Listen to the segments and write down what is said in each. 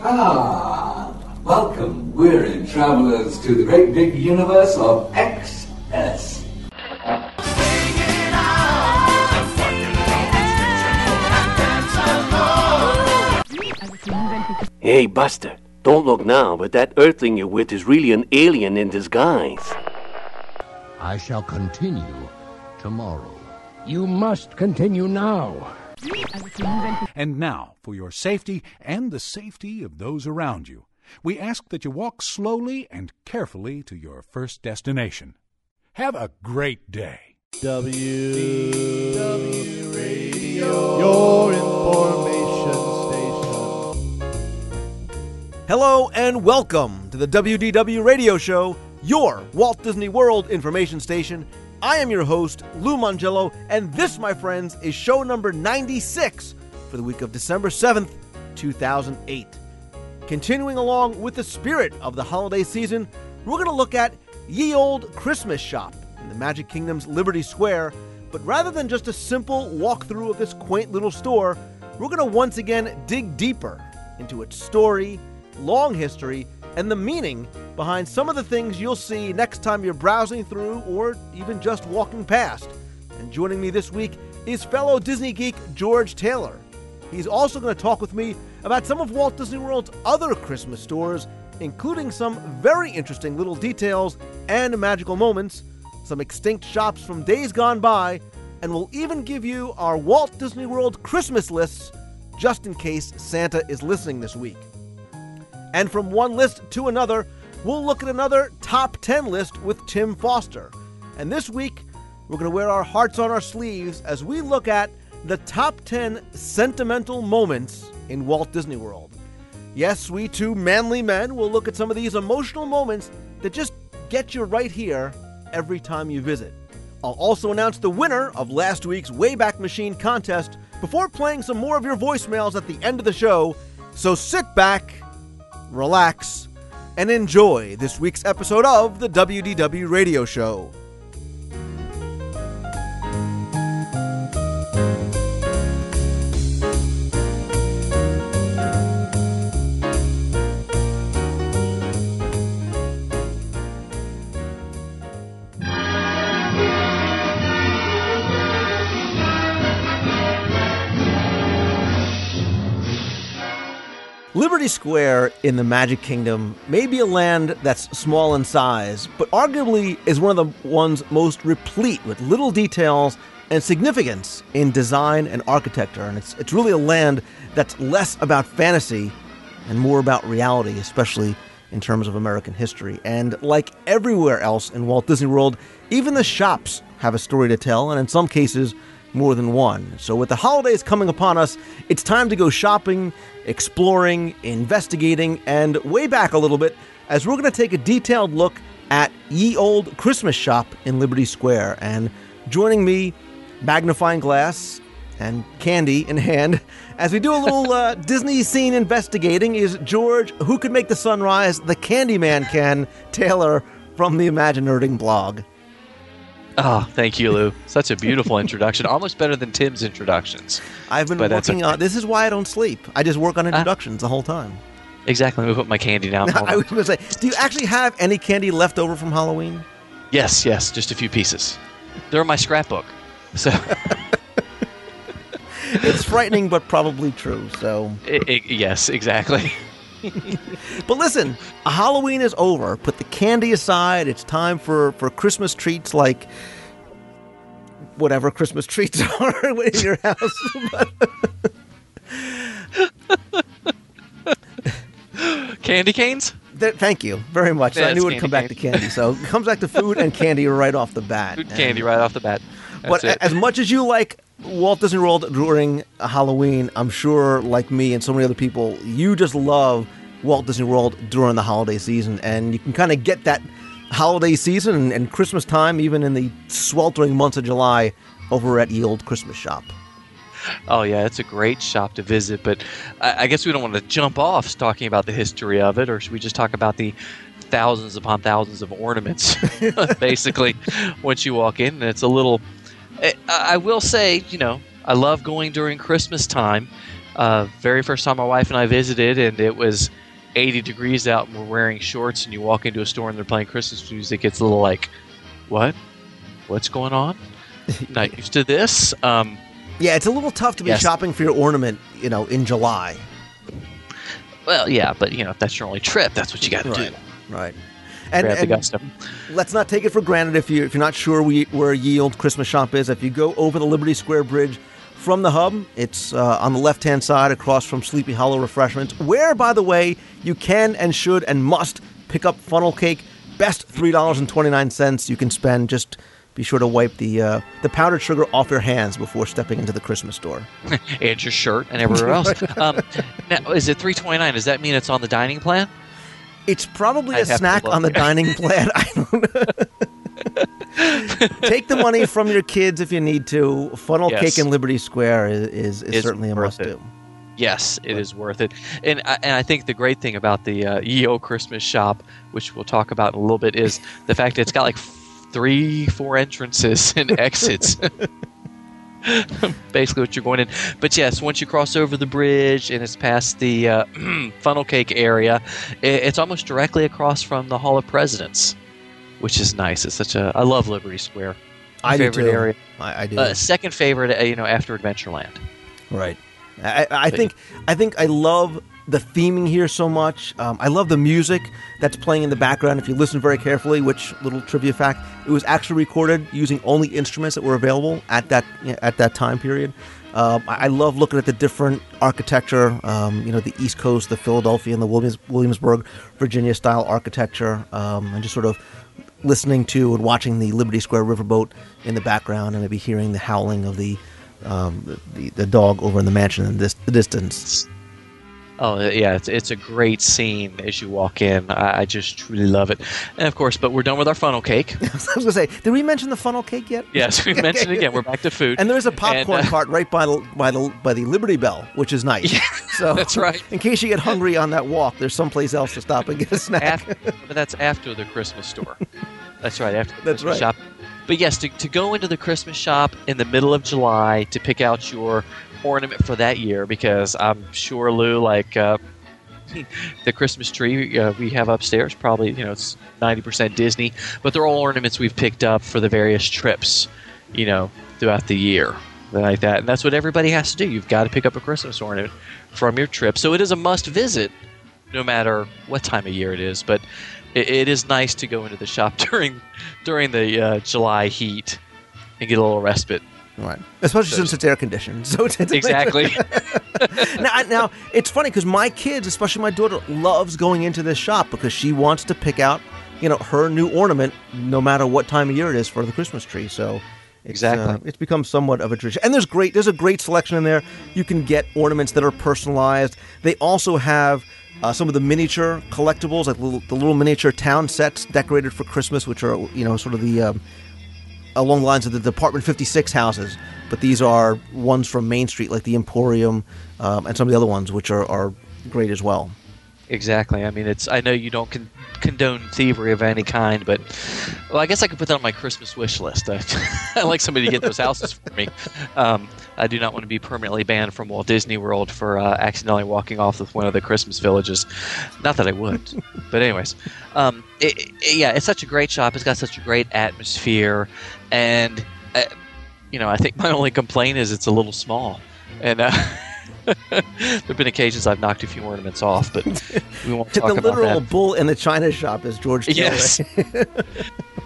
Ah, welcome, weary travelers, to the great big universe of XS. Hey, Buster, don't look now, but that earthling you're with is really an alien in disguise. I shall continue tomorrow. You must continue now. And now, for your safety and the safety of those around you, we ask that you walk slowly and carefully to your first destination. Have a great day. WDW Radio, your information station. Hello and welcome to the WDW Radio Show, your Walt Disney World information station. I am your host, Lou Mongello, and this, my friends, is show number 96 for the week of December 7th, 2008. Continuing along with the spirit of the holiday season, we're going to look at Ye Olde Christmas Shoppe in the Magic Kingdom's Liberty Square, but rather than just a simple walkthrough of this quaint little store, we're going to once again dig deeper into its story, long history, and the meaning behind some of the things you'll see next time you're browsing through or even just walking past. And joining me this week is fellow Disney geek George Taylor. He's also going to talk with me about some of Walt Disney World's other Christmas stores, including some very interesting little details and magical moments, some extinct shops from days gone by, and we'll even give you our Walt Disney World Christmas lists just in case Santa is listening this week. And from one list to another, we'll look at another Top 10 list with Tim Foster. And this week, we're going to wear our hearts on our sleeves as we look at the Top 10 Sentimental Moments in Walt Disney World. Yes, we two manly men will look at some of these emotional moments that just get you right here every time you visit. I'll also announce the winner of last week's Wayback Machine contest before playing some more of your voicemails at the end of the show. So sit back, relax, and enjoy this week's episode of the WDW Radio Show. Liberty Square in the Magic Kingdom may be a land that's small in size, but arguably is one of the ones most replete with little details and significance in design and architecture. And it's really a land that's less about fantasy and more about reality, especially in terms of American history. And like everywhere else in Walt Disney World, even the shops have a story to tell, and in some cases, more than one. So with the holidays coming upon us, it's time to go shopping, exploring, investigating, and way back a little bit, as we're going to take a detailed look at Ye Olde Christmas Shoppe in Liberty Square. And joining me, magnifying glass and candy in hand, as we do a little Disney scene investigating, is George, who could make the sunrise, the Candyman can, Taylor from the Imagine Nerding blog. Oh, thank you, Lou. Such a beautiful introduction. Almost better than Tim's introductions. I've been working on... This is why I don't sleep. I just work on introductions the whole time. Exactly. Let me put my candy down. I was going to say, do you actually have any candy left over from Halloween? Yes. Just a few pieces. They're in my scrapbook. So... It's frightening, but probably true. So. Yes, exactly. But listen, Halloween is over. Put the candy aside. It's time for Christmas treats, like whatever Christmas treats are in your house. Candy canes? Thank you very much. Yeah, I knew it would come back to candy. So it comes back to food and candy right off the bat. Candy right off the bat. That's but it. As much as you like Walt Disney World during Halloween, I'm sure, like me and so many other people, you just love Walt Disney World during the holiday season, and you can kind of get that holiday season and Christmas time, even in the sweltering months of July, over at Ye Olde Christmas Shoppe. Oh, yeah, it's a great shop to visit, but I guess we don't want to jump off talking about the history of it, or should we just talk about the thousands upon thousands of ornaments, basically, once you walk in? And it's a little... I will say, you know, I love going during Christmas time Very first time my wife and I visited, and it was 80 degrees out, and we're wearing shorts, and you walk into a store and they're playing Christmas music. It's a little like, what? What's going on? Not used to this. Yeah, it's a little tough to be shopping for your ornament, you know, in July. Well, yeah, but, you know, if that's your only trip, that's what you got to do. Right. And let's not take it for granted if you're not sure where Ye Olde Christmas Shoppe is. If you go over the Liberty Square Bridge from the hub, it's on the left-hand side across from Sleepy Hollow Refreshments, where, by the way, you can and should and must pick up funnel cake. Best $3.29 you can spend. Just be sure to wipe the powdered sugar off your hands before stepping into the Christmas store. And your shirt and everywhere else. Now, is it $3.29? Does that mean it's on the dining plan? It's probably a snack on the dining plan. I don't know. Take the money from your kids if you need to. Funnel cake in Liberty Square is certainly a must-do. Yes, it is worth it. And I think the great thing about the Ye Olde Christmas Shoppe, which we'll talk about in a little bit, is the fact that it's got like 3-4 entrances and exits. Basically what you're going in. But yes, once you cross over the bridge and it's past the funnel cake area, it's almost directly across from the Hall of Presidents, which is nice. It's such a... I love Liberty Square. My favorite area. I do. Second favorite, you know, after Adventureland. Right. I think I love the theming here so much. I love the music that's playing in the background. If you listen very carefully, which, little trivia fact, it was actually recorded using only instruments that were available at that time period. I love looking at the different architecture, you know, the East Coast, the Philadelphia, and the Williamsburg, Virginia-style architecture, and just sort of listening to and watching the Liberty Square riverboat in the background, and maybe hearing the howling of the dog over in the mansion in the distance. Oh, yeah, it's a great scene as you walk in. I just truly love it. And, of course, but we're done with our funnel cake. I was going to say, did we mention the funnel cake yet? Yes, we mentioned it again. We're back to food. And there's a popcorn cart right by the Liberty Bell, which is nice. Yeah, so that's right. In case you get hungry on that walk, there's someplace else to stop and get a snack. But that's after the Christmas store. That's right, after the Christmas shop. But, yes, to go into the Christmas shop in the middle of July to pick out your ornament for that year, because I'm sure, Lou, like the Christmas tree we have upstairs, probably, you know, it's 90% Disney, but they're all ornaments we've picked up for the various trips, you know, throughout the year, like that. And that's what everybody has to do. You've got to pick up a Christmas ornament from your trip. So it is a must visit no matter what time of year it is, but it is nice to go into the shop during the July heat and get a little respite. Right. Especially since it's air conditioned. So exactly. Now, it's funny because my kids, especially my daughter, loves going into this shop because she wants to pick out, you know, her new ornament no matter what time of year it is for the Christmas tree. So it's become somewhat of a tradition. And there's a great selection in there. You can get ornaments that are personalized. They also have some of the miniature collectibles, like the little miniature town sets decorated for Christmas, which are, you know, sort of the... along the lines of the Department 56 houses, but these are ones from Main Street, like the Emporium, and some of the other ones, which are great as well. Exactly. I mean, I know you don't condone thievery of any kind, but, well, I guess I could put that on my Christmas wish list. I'd like somebody to get those houses for me. I do not want to be permanently banned from Walt Disney World for accidentally walking off with one of the Christmas villages. Not that I would. But anyways, it's such a great shop. It's got such a great atmosphere. And, you know, I think my only complaint is it's a little small. And... there've been occasions I've knocked a few ornaments off, but we won't talk about that. The literal bull in the china shop is George Taylor. Yes, because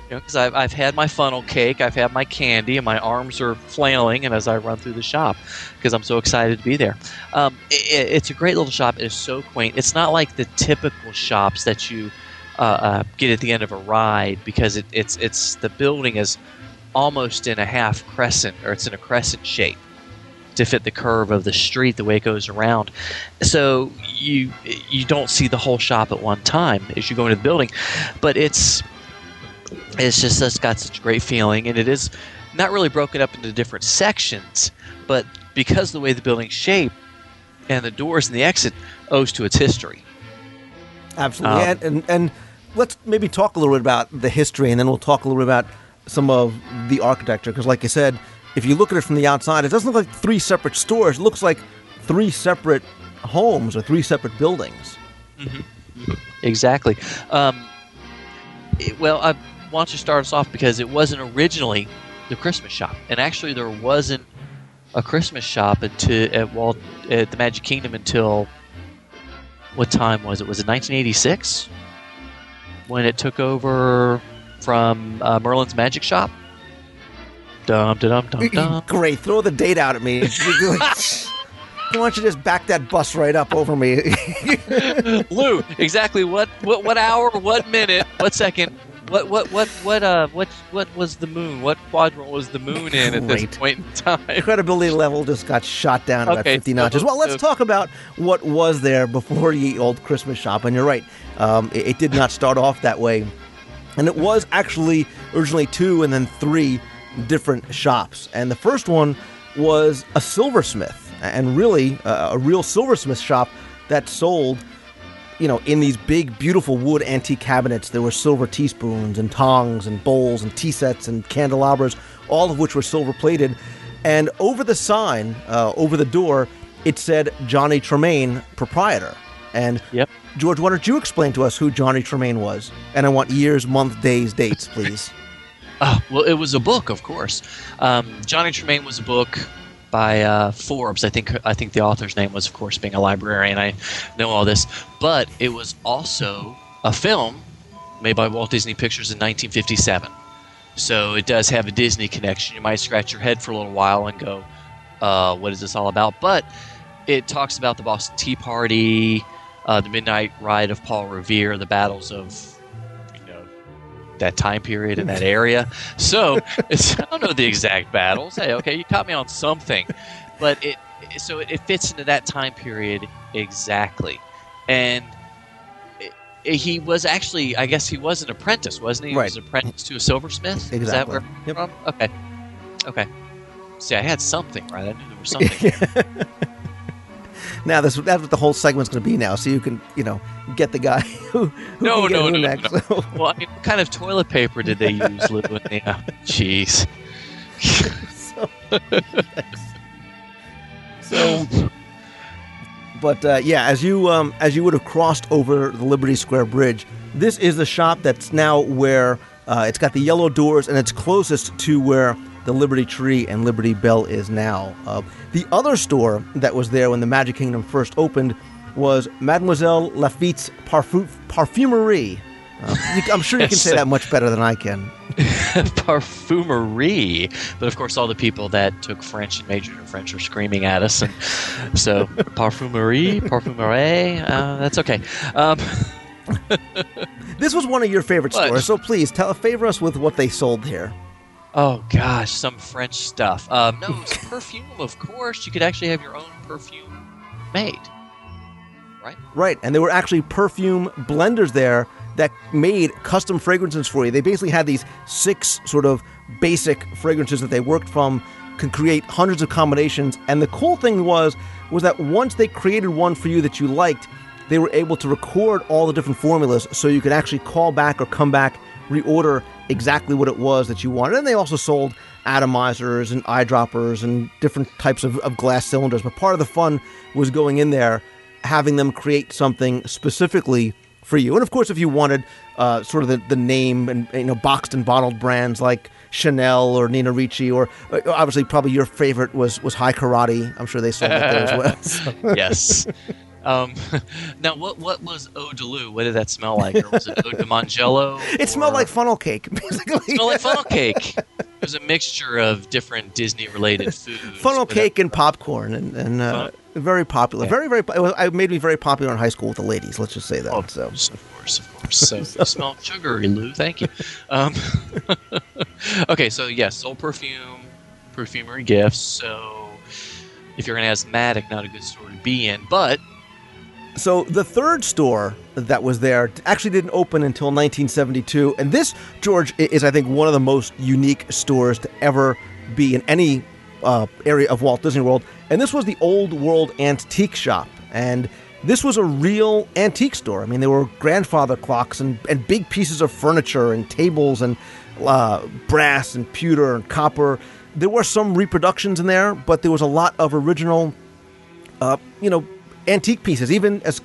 you know, I've had my funnel cake, I've had my candy, and my arms are flailing, and as I run through the shop, because I'm so excited to be there. It's a great little shop. It is so quaint. It's not like the typical shops that you get at the end of a ride, because it's the building is almost in a half crescent, or it's in a crescent shape, to fit the curve of the street, the way it goes around. So you don't see the whole shop at one time as you go into the building, but it's got such a great feeling, and it is not really broken up into different sections, but because of the way the building's shaped and the doors and the exit owes to its history. Absolutely. And let's maybe talk a little bit about the history, and then we'll talk a little bit about some of the architecture, because like I said, if you look at it from the outside, it doesn't look like three separate stores. It looks like three separate homes or three separate buildings. Mm-hmm. Exactly. Well, I want to start us off because it wasn't originally the Christmas shop, and actually there wasn't a Christmas shop at the Magic Kingdom until what time was it? Was it 1986 when it took over from Merlin's Magic Shop? Dum dum dum dum. Great, throw the date out at me. Why don't you just back that bus right up over me, Lou? Exactly. What hour? What minute? What second? What was the moon? What quadrant was the moon in at this point in time? Credibility level just got shot down about 50 notches. Well, let's talk about what was there before Ye Olde Christmas Shoppe. And you're right, it did not start off that way. And it was actually originally 2 and then 3 different shops. And the first one was a silversmith, and really a real silversmith shop that sold, you know, in these big, beautiful wood antique cabinets. There were silver teaspoons and tongs and bowls and tea sets and candelabras, all of which were silver plated. And over the sign, over the door, it said Johnny Tremain, proprietor. And yep. George, why don't you explain to us who Johnny Tremain was? And I want years, month, days, dates, please. Well, it was a book, of course. Johnny Tremain was a book by Forbes, I think the author's name was, of course, being a librarian. I know all this, but it was also a film made by Walt Disney Pictures in 1957. So it does have a Disney connection. You might scratch your head for a little while and go, "What is this all about?" But it talks about the Boston Tea Party, the Midnight Ride of Paul Revere, the battles of that time period in that area. So I don't know the exact battles. Hey, okay, you caught me on something, but it fits into that time period exactly. And he was actually, I guess, he was an apprentice, wasn't he? Right. He was an apprentice to a silversmith. Exactly. Is that where you're from? Okay. See, I had something right. I knew there was something. Now that's what the whole segment's going to be now, so you can get the guy who no. Well, what kind of toilet paper did they use, Lou? Jeez. But as you would have crossed over the Liberty Square Bridge, this is the shop that's now where it's got the yellow doors, and it's closest to where the Liberty Tree and Liberty Bell is now. The other store that was there when the Magic Kingdom first opened was Mademoiselle Lafitte's Parfumerie. I'm sure you can say that much better than I can. Parfumerie. But of course, all the people that took French and majored in French are screaming at us. And so, Parfumerie, that's okay. This was one of your favorite stores, so please favor us with what they sold here. Oh, gosh, some French stuff. No, it's perfume, of course. You could actually have your own perfume made, right? Right, and there were actually perfume blenders there that made custom fragrances for you. They basically had these 6 sort of basic fragrances that they worked from, could create hundreds of combinations. And the cool thing was that once they created one for you that you liked, they were able to record all the different formulas so you could actually call back or come back, reorder exactly what it was that you wanted. And they also sold atomizers and eyedroppers and different types of glass cylinders. But part of the fun was going in there, having them create something specifically for you. And of course, if you wanted sort of the name and boxed and bottled brands like Chanel or Nina Ricci, or obviously probably your favorite was High Karate. I'm sure they sold it there as well. So. Yes. Now, what was Eau de Lou? What did that smell like? Or was it Eau de Mongello? It smelled like funnel cake, basically. It smelled like funnel cake. It was a mixture of different Disney-related foods. Funnel cake and popcorn, and very popular. Yeah. It made me very popular in high school with the ladies, let's just say that. Oh, so. Of course. So, smelled sugary, Lou. Thank you. Okay, so yes, sold perfume, perfumery gifts. So if you're an asthmatic, not a good store to be in, but... So the third store that was there actually didn't open until 1972. And this, George, is, I think, one of the most unique stores to ever be in any area of Walt Disney World. And this was the Old World Antique Shop. And this was a real antique store. I mean, there were grandfather clocks and big pieces of furniture and tables and brass and pewter and copper. There were some reproductions in there, but there was a lot of original antique pieces, even as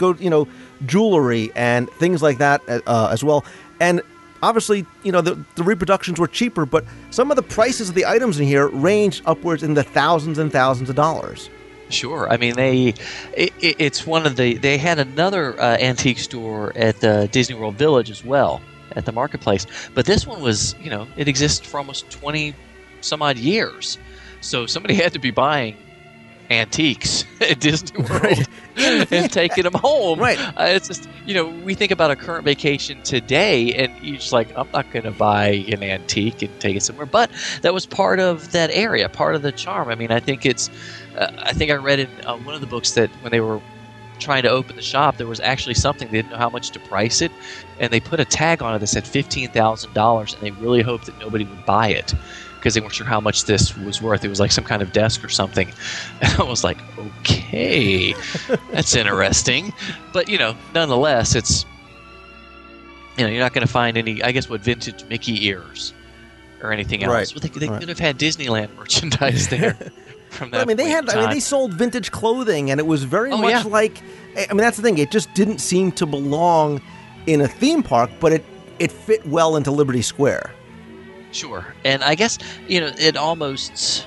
jewelry and things like that as well. And obviously, the reproductions were cheaper, but some of the prices of the items in here ranged upwards in the thousands and thousands of dollars. Sure. I mean, it's one of the – they had another antique store at the Disney World Village as well at the marketplace. But this one was – it exists for almost 20-some-odd years. So somebody had to be buying antiques at Disney World and taking them home. Right. It's just we think about a current vacation today, and you're just like, I'm not going to buy an antique and take it somewhere. But that was part of that area, part of the charm. I mean, I think it's. I think I read in one of the books that when they were trying to open the shop, there was actually something they didn't know how much to price it, and they put a tag on it that said $15,000, and they really hoped that nobody would buy it, because they weren't sure how much this was worth. It was like some kind of desk or something. And I was like, okay, that's interesting. But, nonetheless, it's, you're not going to find any, I guess, vintage Mickey ears or anything else. Right. Well, they could have had Disneyland merchandise there. From that they sold vintage clothing, and it was very much like, that's the thing. It just didn't seem to belong in a theme park, but it fit well into Liberty Square. Sure, and I guess it almost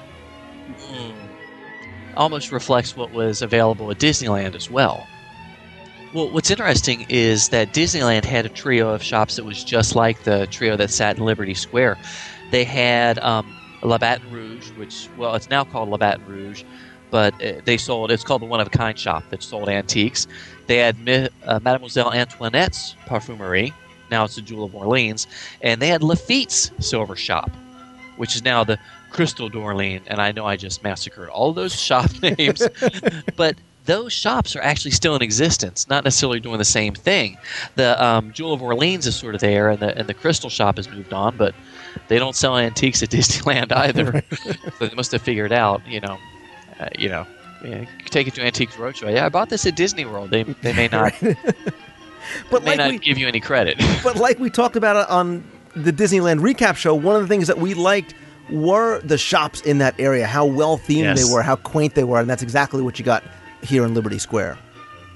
reflects what was available at Disneyland as well. Well, what's interesting is that Disneyland had a trio of shops that was just like the trio that sat in Liberty Square. They had La Baton Rouge, which it's now called La Baton Rouge, but it's called the One of a Kind shop that sold antiques. They had Mademoiselle Antoinette's Parfumerie. Now it's the Jewel of Orleans. And they had Lafitte's Silver Shop, which is now the Crystal d'Orleans. And I know I just massacred all those shop names. But those shops are actually still in existence, not necessarily doing the same thing. The Jewel of Orleans is sort of there, and the Crystal shop has moved on. But they don't sell antiques at Disneyland either. So they must have figured out, take it to Antiques Roadshow. Yeah, I bought this at Disney World. They may not... But may not give you any credit. But like we talked about on the Disneyland recap show, one of the things that we liked were the shops in that area, how well-themed they were, how quaint they were, and that's exactly what you got here in Liberty Square.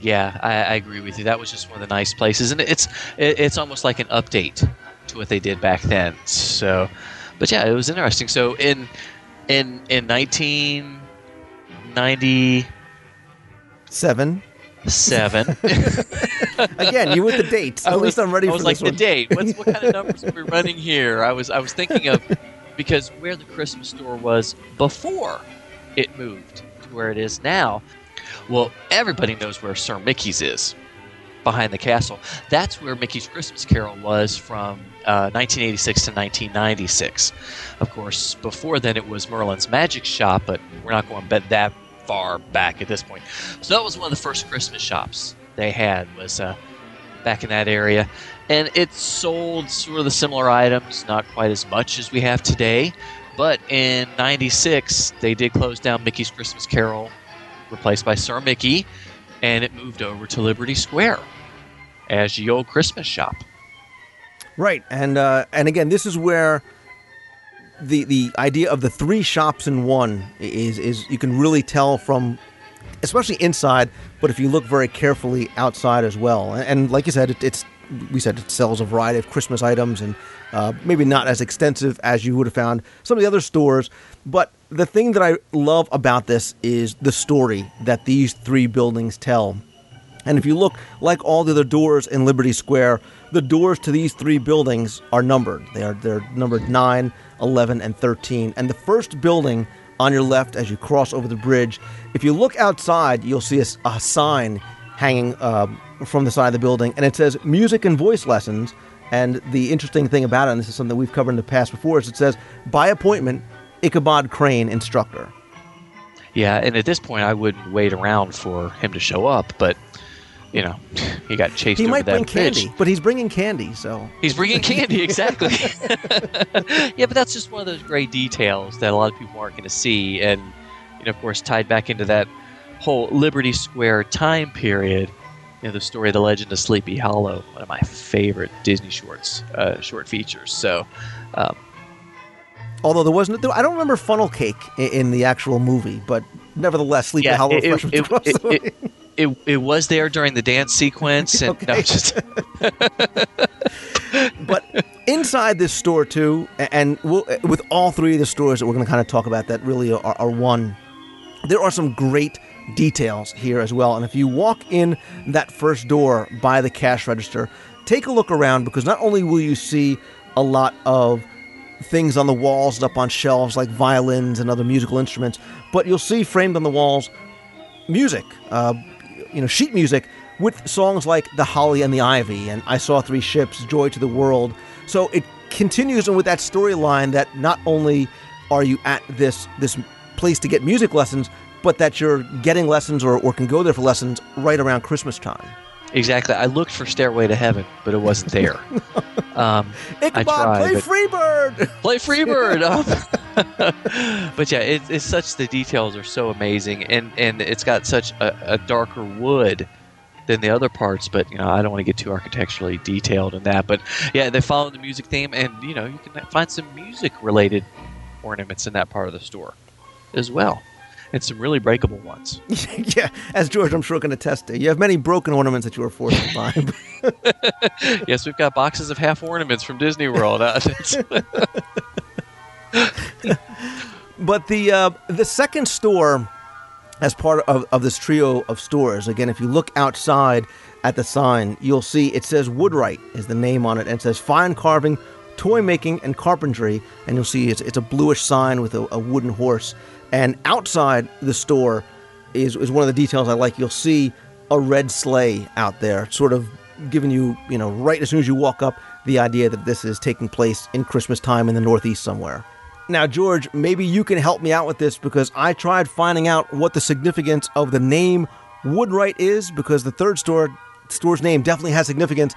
Yeah, I agree with you. That was just one of the nice places, and it's almost like an update to what they did back then. So, but yeah, it was interesting. So in 1997. Again, you with the dates. At least I'm ready for this one. I was like, the date. What kind of numbers are we running here? I was thinking of, because where the Christmas store was before it moved to where it is now, well, everybody knows where Sir Mickey's is, behind the castle. That's where Mickey's Christmas Carol was from 1986 to 1996. Of course, before then it was Merlin's Magic Shop, but we're not going to bet that far back at this point. So that was one of the first Christmas shops they had, was back in that area, and it sold sort of the similar items, not quite as much as we have today, but in 96 they did close down Mickey's Christmas Carol, replaced by Sir Mickey, and it moved over to Liberty Square as Ye Olde Christmas Shoppe. Right, and again, this is where the idea of the three shops in one is you can really tell from, especially inside, but if you look very carefully outside as well. And like you said, it sells a variety of Christmas items, and maybe not as extensive as you would have found some of the other stores. But the thing that I love about this is the story that these three buildings tell. And if you look, like all the other doors in Liberty Square, the doors to these three buildings are numbered. They're numbered 9, 11, and 13. And the first building on your left as you cross over the bridge, if you look outside, you'll see a sign hanging from the side of the building, and it says Music and Voice Lessons. And the interesting thing about it, and this is something we've covered in the past before, is it says, by appointment, Ichabod Crane Instructor. Yeah, and at this point, I wouldn't wait around for him to show up, but... he got chased over that bridge. He might bring candy, but he's bringing candy, so... He's bringing candy, exactly. Yeah, but that's just one of those great details that a lot of people aren't going to see. And, of course, tied back into that whole Liberty Square time period, the story of the Legend of Sleepy Hollow, one of my favorite Disney short features. So, although I don't remember funnel cake in the actual movie, but nevertheless, Sleepy Hollow refreshments. It was there during the dance sequence. And okay. No, just but inside this store, too, and with all three of the stores that we're going to kind of talk about that really are one, there are some great details here as well. And if you walk in that first door by the cash register, take a look around, because not only will you see a lot of things on the walls and up on shelves like violins and other musical instruments, but you'll see framed on the walls music, sheet music with songs like The Holly and the Ivy and I Saw Three Ships, Joy to the World. So it continues on with that storyline that not only are you at this place to get music lessons, but that you're getting lessons or can go there for lessons right around Christmas time. Exactly. I looked for Stairway to Heaven, but it wasn't there. Ichabod, play Freebird! Play Freebird! But yeah, it's such, the details are so amazing, and it's got such a darker wood than the other parts, but I don't want to get too architecturally detailed in that. But yeah, they follow the music theme, and you can find some music-related ornaments in that part of the store as well. And some really breakable ones. Yeah, as George, I'm sure, can attest to. You have many broken ornaments that you were forced to buy. Yes, we've got boxes of half ornaments from Disney World. But the second store, as part of this trio of stores, again, if you look outside at the sign, you'll see it says Woodwright is the name on it, and it says fine carving, toy making, and carpentry. And you'll see it's a bluish sign with a wooden horse. And outside the store is one of the details I like. You'll see a red sleigh out there, sort of giving you, right as soon as you walk up, the idea that this is taking place in Christmas time in the Northeast somewhere. Now, George, maybe you can help me out with this, because I tried finding out what the significance of the name Woodwright is, because the third store's name definitely has significance.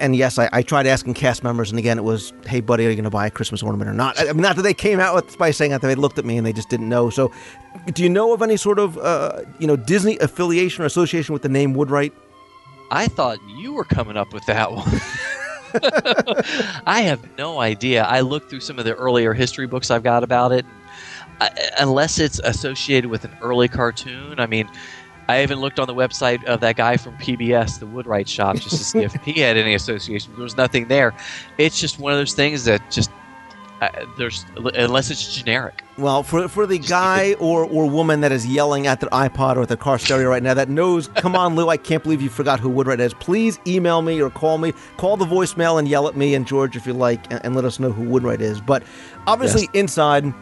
And yes, I tried asking cast members, and again, it was, hey, buddy, are you going to buy a Christmas ornament or not? I mean, not that they came out with by saying that, they looked at me and they just didn't know. So do you know of any sort of, Disney affiliation or association with the name Woodwright? I thought you were coming up with that one. I have no idea. I looked through some of the earlier history books I've got about it. Unless it's associated with an early cartoon, I mean... I even looked on the website of that guy from PBS, the Woodwright Shop, just to see if he had any association. There was nothing there. It's just one of those things that just unless it's generic. Well, for the guy or woman that is yelling at their iPod or their car stereo right now that knows, come on, Lou, I can't believe you forgot who Woodwright is. Please email me or call me. Call the voicemail and yell at me and George if you like, and let us know who Woodwright is. But obviously inside,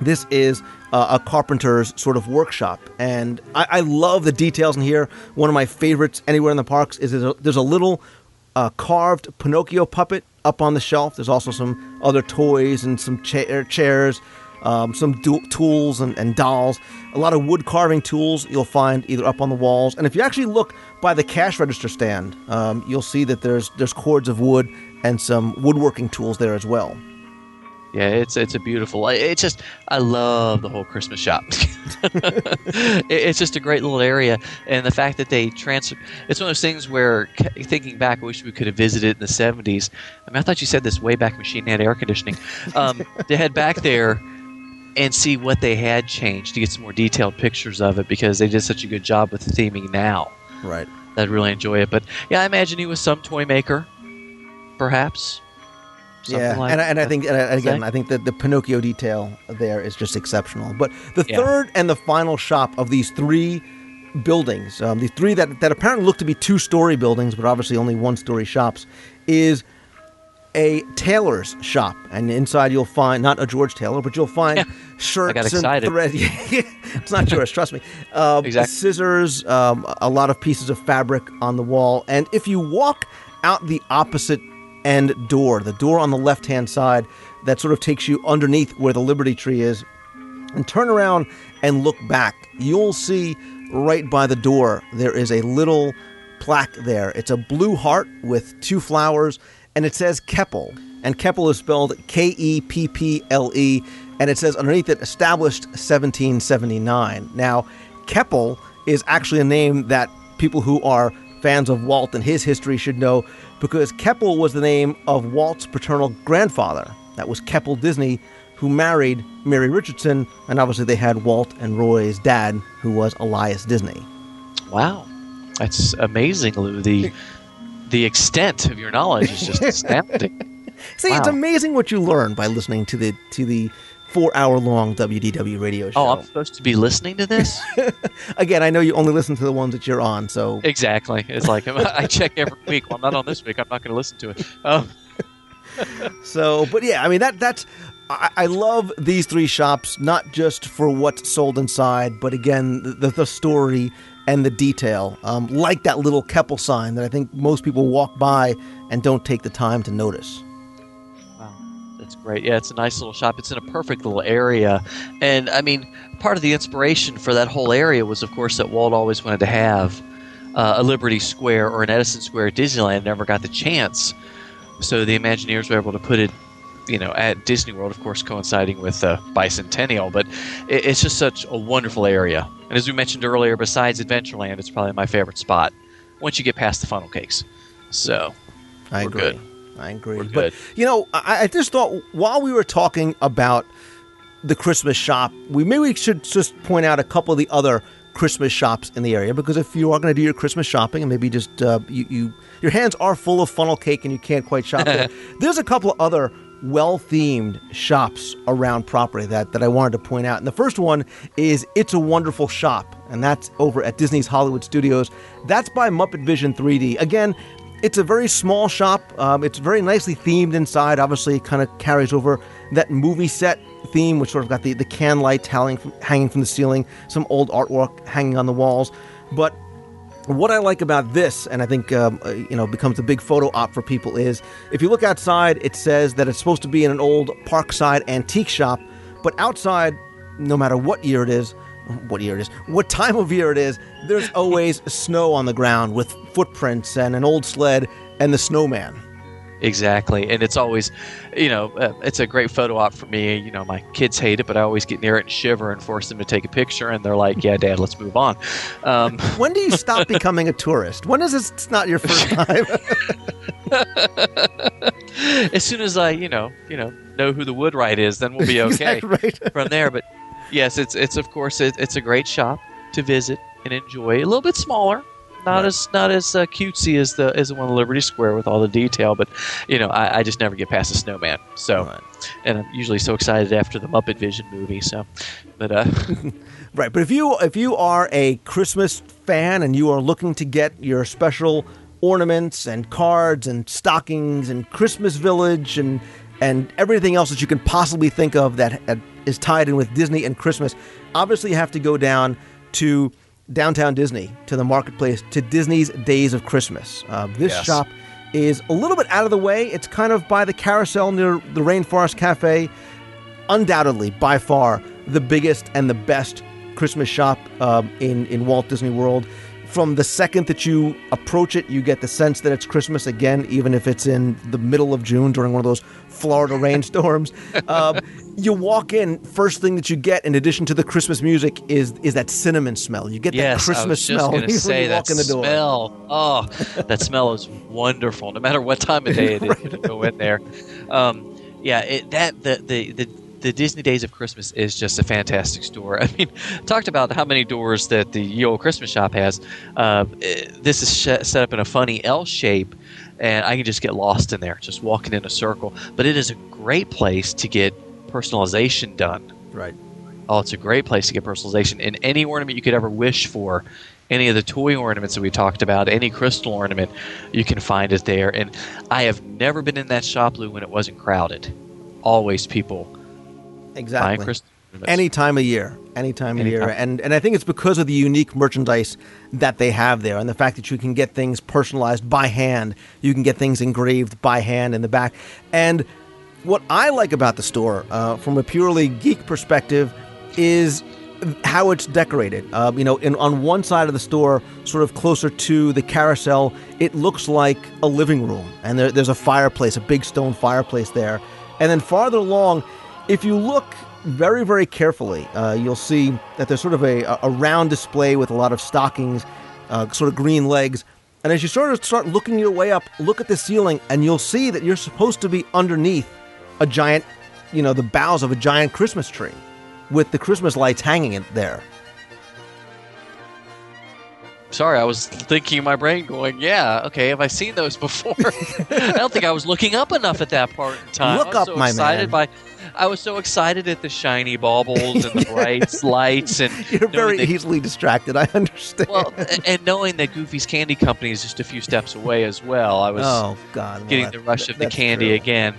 this is a carpenter's sort of workshop, and I love the details in here. One of my favorites anywhere in the parks is there's a little carved Pinocchio puppet up on the shelf. There's also some other toys and some chairs, some tools and dolls, a lot of wood carving tools you'll find either up on the walls. And if you actually look by the cash register stand, you'll see that there's cords of wood and some woodworking tools there as well. Yeah, it's a beautiful. It's just, I love the whole Christmas shop. It's just a great little area, and the fact that they transfer. It's one of those things where, thinking back, I wish we could have visited in the 70s. I mean, I thought you said this way back when Machine had air conditioning. To head back there and see what they had changed to get some more detailed pictures of it, because they did such a good job with the theming now. Right. I'd really enjoy it, but yeah, I imagine he was some toy maker, perhaps. I think that the Pinocchio detail there is just exceptional. But the third and the final shop of these three buildings, the three that apparently look to be two-story buildings, but obviously only one-story shops, is a tailor's shop. And inside you'll find, not a George Taylor, but you'll find shirts and thread. It's not yours, trust me. Scissors, a lot of pieces of fabric on the wall. And if you walk out the opposite and the door on the left-hand side that sort of takes you underneath where the Liberty Tree is, and turn around and look back, you'll see right by the door there is a little plaque there. It's a blue heart with two flowers, and it says Keppel. And Keppel is spelled K-E-P-P-L-E, and it says underneath it, established 1779. Now, Keppel is actually a name that people who are fans of Walt and his history should know, because Keppel was the name of Walt's paternal grandfather. That was Keppel Disney, who married Mary Richardson, and obviously they had Walt and Roy's dad, who was Elias Disney. Wow. That's amazing, Lou. The extent of your knowledge is just astounding. See, wow. It's amazing what you learn by listening to the 4-hour-long WDW radio show. Oh, I'm supposed to be listening to this? Again, I know you only listen to the ones that you're on, so... Exactly. It's like, I check every week. Well, I'm not on this week. I'm not going to listen to it. So, but yeah, I mean, that's... I love these three shops, not just for what's sold inside, but again, the story and the detail. Like that little Keppel sign that I think most people walk by and don't take the time to notice. That's great. Yeah, it's a nice little shop. It's in a perfect little area. And, I mean, part of the inspiration for that whole area was, of course, that Walt always wanted to have a Liberty Square or an Edison Square at Disneyland. Never got the chance. So the Imagineers were able to put it, you know, at Disney World, of course, coinciding with the Bicentennial. But it's just such a wonderful area. And as we mentioned earlier, besides Adventureland, it's probably my favorite spot once you get past the funnel cakes. So I agree. Good. I agree. But, you know, I just thought while we were talking about the Christmas shop, we should just point out a couple of the other Christmas shops in the area, because if you are going to do your Christmas shopping and maybe just your hands are full of funnel cake and you can't quite shop there, there's a couple of other well-themed shops around property that I wanted to point out. And the first one is It's a Wonderful Shop, and that's over at Disney's Hollywood Studios. That's by Muppet Vision 3D. Again, it's a very small shop. It's very nicely themed inside. Obviously, it kind of carries over that movie set theme, which sort of got the can lights hanging from the ceiling, some old artwork hanging on the walls. But what I like about this, and I think becomes a big photo op for people, is if you look outside, it says that it's supposed to be in an old parkside antique shop. But outside, no matter what time of year it is, there's always snow on the ground with footprints and an old sled and the snowman. Exactly. And it's always, it's a great photo op for me. You know, my kids hate it, but I always get near it and shiver and force them to take a picture. And they're like, yeah, Dad, let's move on. When do you stop becoming a tourist? When is this? It's not your first time. As soon as I, know who the Woodwright is, then we'll be okay from there. But yes, it's of course it's a great shop to visit and enjoy. A little bit smaller, not as cutesy as the one in Liberty Square with all the detail. But I just never get past the snowman. So, and I'm usually so excited after the Muppet Vision movie. So, but right. But if you are a Christmas fan and you are looking to get your special ornaments and cards and stockings and Christmas Village and everything else that you can possibly think of that is tied in with Disney and Christmas, obviously you have to go down to Downtown Disney, to the marketplace, to Disney's Days of Christmas. This shop is a little bit out of the way. It's kind of by the carousel near the Rainforest Cafe. Undoubtedly, by far, the biggest and the best Christmas shop in Walt Disney World. From the second that you approach it, you get the sense that it's Christmas again, even if it's in the middle of June during one of those Florida rainstorms. You walk in, first thing that you get, in addition to the Christmas music, is that cinnamon smell. You get that Christmas smell. Yes, I was just going to say, that smell. Oh, that smell is wonderful, no matter what time of day it is. Right. You go in there. The Disney Days of Christmas is just a fantastic store. I mean, talked about how many doors that the Ye Olde Christmas Shop has. This is set up in a funny L shape, and I can just get lost in there, just walking in a circle. But it is a great place to get personalization done. Right. Oh, it's a great place to get personalization. And any ornament you could ever wish for, any of the toy ornaments that we talked about, any crystal ornament, you can find it there. And I have never been in that shop, Lou, when it wasn't crowded. Always people. Exactly. Any time of year. And I think it's because of the unique merchandise that they have there and the fact that you can get things personalized by hand. You can get things engraved by hand in the back. And what I like about the store from a purely geek perspective is how it's decorated. On one side of the store, sort of closer to the carousel, it looks like a living room. And there's a fireplace, a big stone fireplace there. And then farther along, if you look very, very carefully, you'll see that there's sort of a round display with a lot of stockings, sort of green legs. And as you sort of start looking your way up, look at the ceiling, and you'll see that you're supposed to be underneath a giant you know, the boughs of a giant Christmas tree with the Christmas lights hanging in there. Sorry, I was thinking in my brain going, yeah, okay, have I seen those before? I don't think I was looking up enough at that part in time. Look up, my man. I was so excited at the shiny baubles and the bright lights. And you're very easily distracted, I understand. Well, and knowing that Goofy's Candy Company is just a few steps away as well, I was getting the rush of the candy again.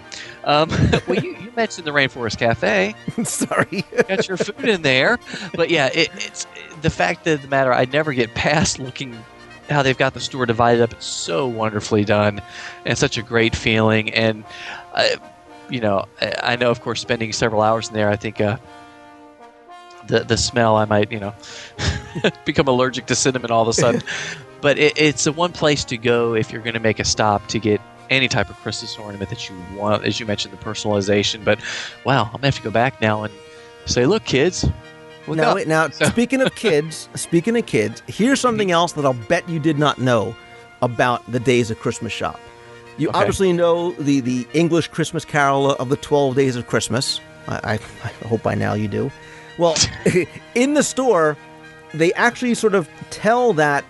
Well, you mentioned the Rainforest Cafe. Sorry. Got your food in there. But yeah, it's the fact of the matter, I never get past looking how they've got the store divided up. It's so wonderfully done and such a great feeling. And, you know, I know, of course, spending several hours in there, I think the smell, I might, you know, become allergic to cinnamon all of a sudden. But it's the one place to go if you're going to make a stop to get any type of Christmas ornament that you want. As you mentioned, the personalization. But, wow, I'm going to have to go back now and say, look, kids. Now, speaking of kids, here's something else that I'll bet you did not know about the Days of Christmas shop. You obviously know the English Christmas Carol of the 12 Days of Christmas. I hope by now you do. Well, in the store, they actually sort of tell that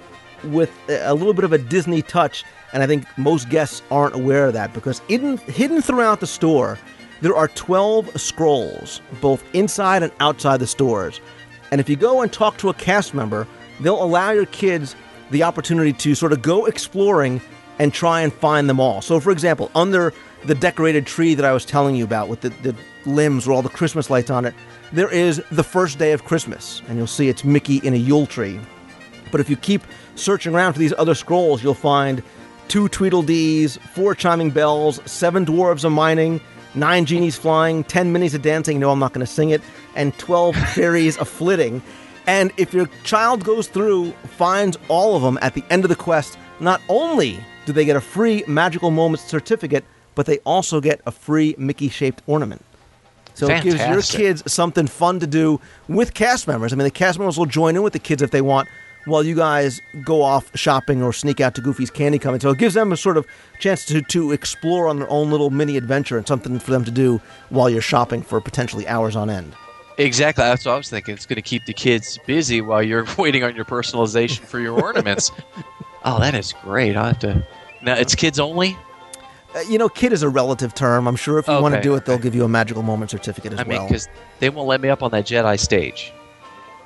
with a little bit of a Disney touch, and I think most guests aren't aware of that, because hidden throughout the store, there are 12 scrolls, both inside and outside the stores. And if you go and talk to a cast member, they'll allow your kids the opportunity to sort of go exploring and try and find them all. So, for example, under the decorated tree that I was telling you about with the limbs with all the Christmas lights on it, there is the first day of Christmas, and you'll see it's Mickey in a Yule tree. But if you keep searching around for these other scrolls, you'll find 2 Tweedledees, 4 chiming bells, 7 dwarves a-mining, 9 genies flying, 10 minis a-dancing, no, I'm not going to sing it, and 12 fairies a-flitting. And if your child goes through, finds all of them at the end of the quest, not only do they get a free Magical Moments certificate, but they also get a free Mickey-shaped ornament. So Fantastic. It gives your kids something fun to do with cast members. I mean, the cast members will join in with the kids if they want while you guys go off shopping or sneak out to Goofy's Candy Company. So it gives them a sort of chance to explore on their own little mini-adventure and something for them to do while you're shopping for potentially hours on end. Exactly. That's what I was thinking. It's going to keep the kids busy while you're waiting on your personalization for your ornaments. Oh, that is great. I'll have to... Now, it's kids only? You know, kid is a relative term. I'm sure if you want to do it, they'll give you a Magical Moment certificate as well. I mean, because they won't let me up on that Jedi stage.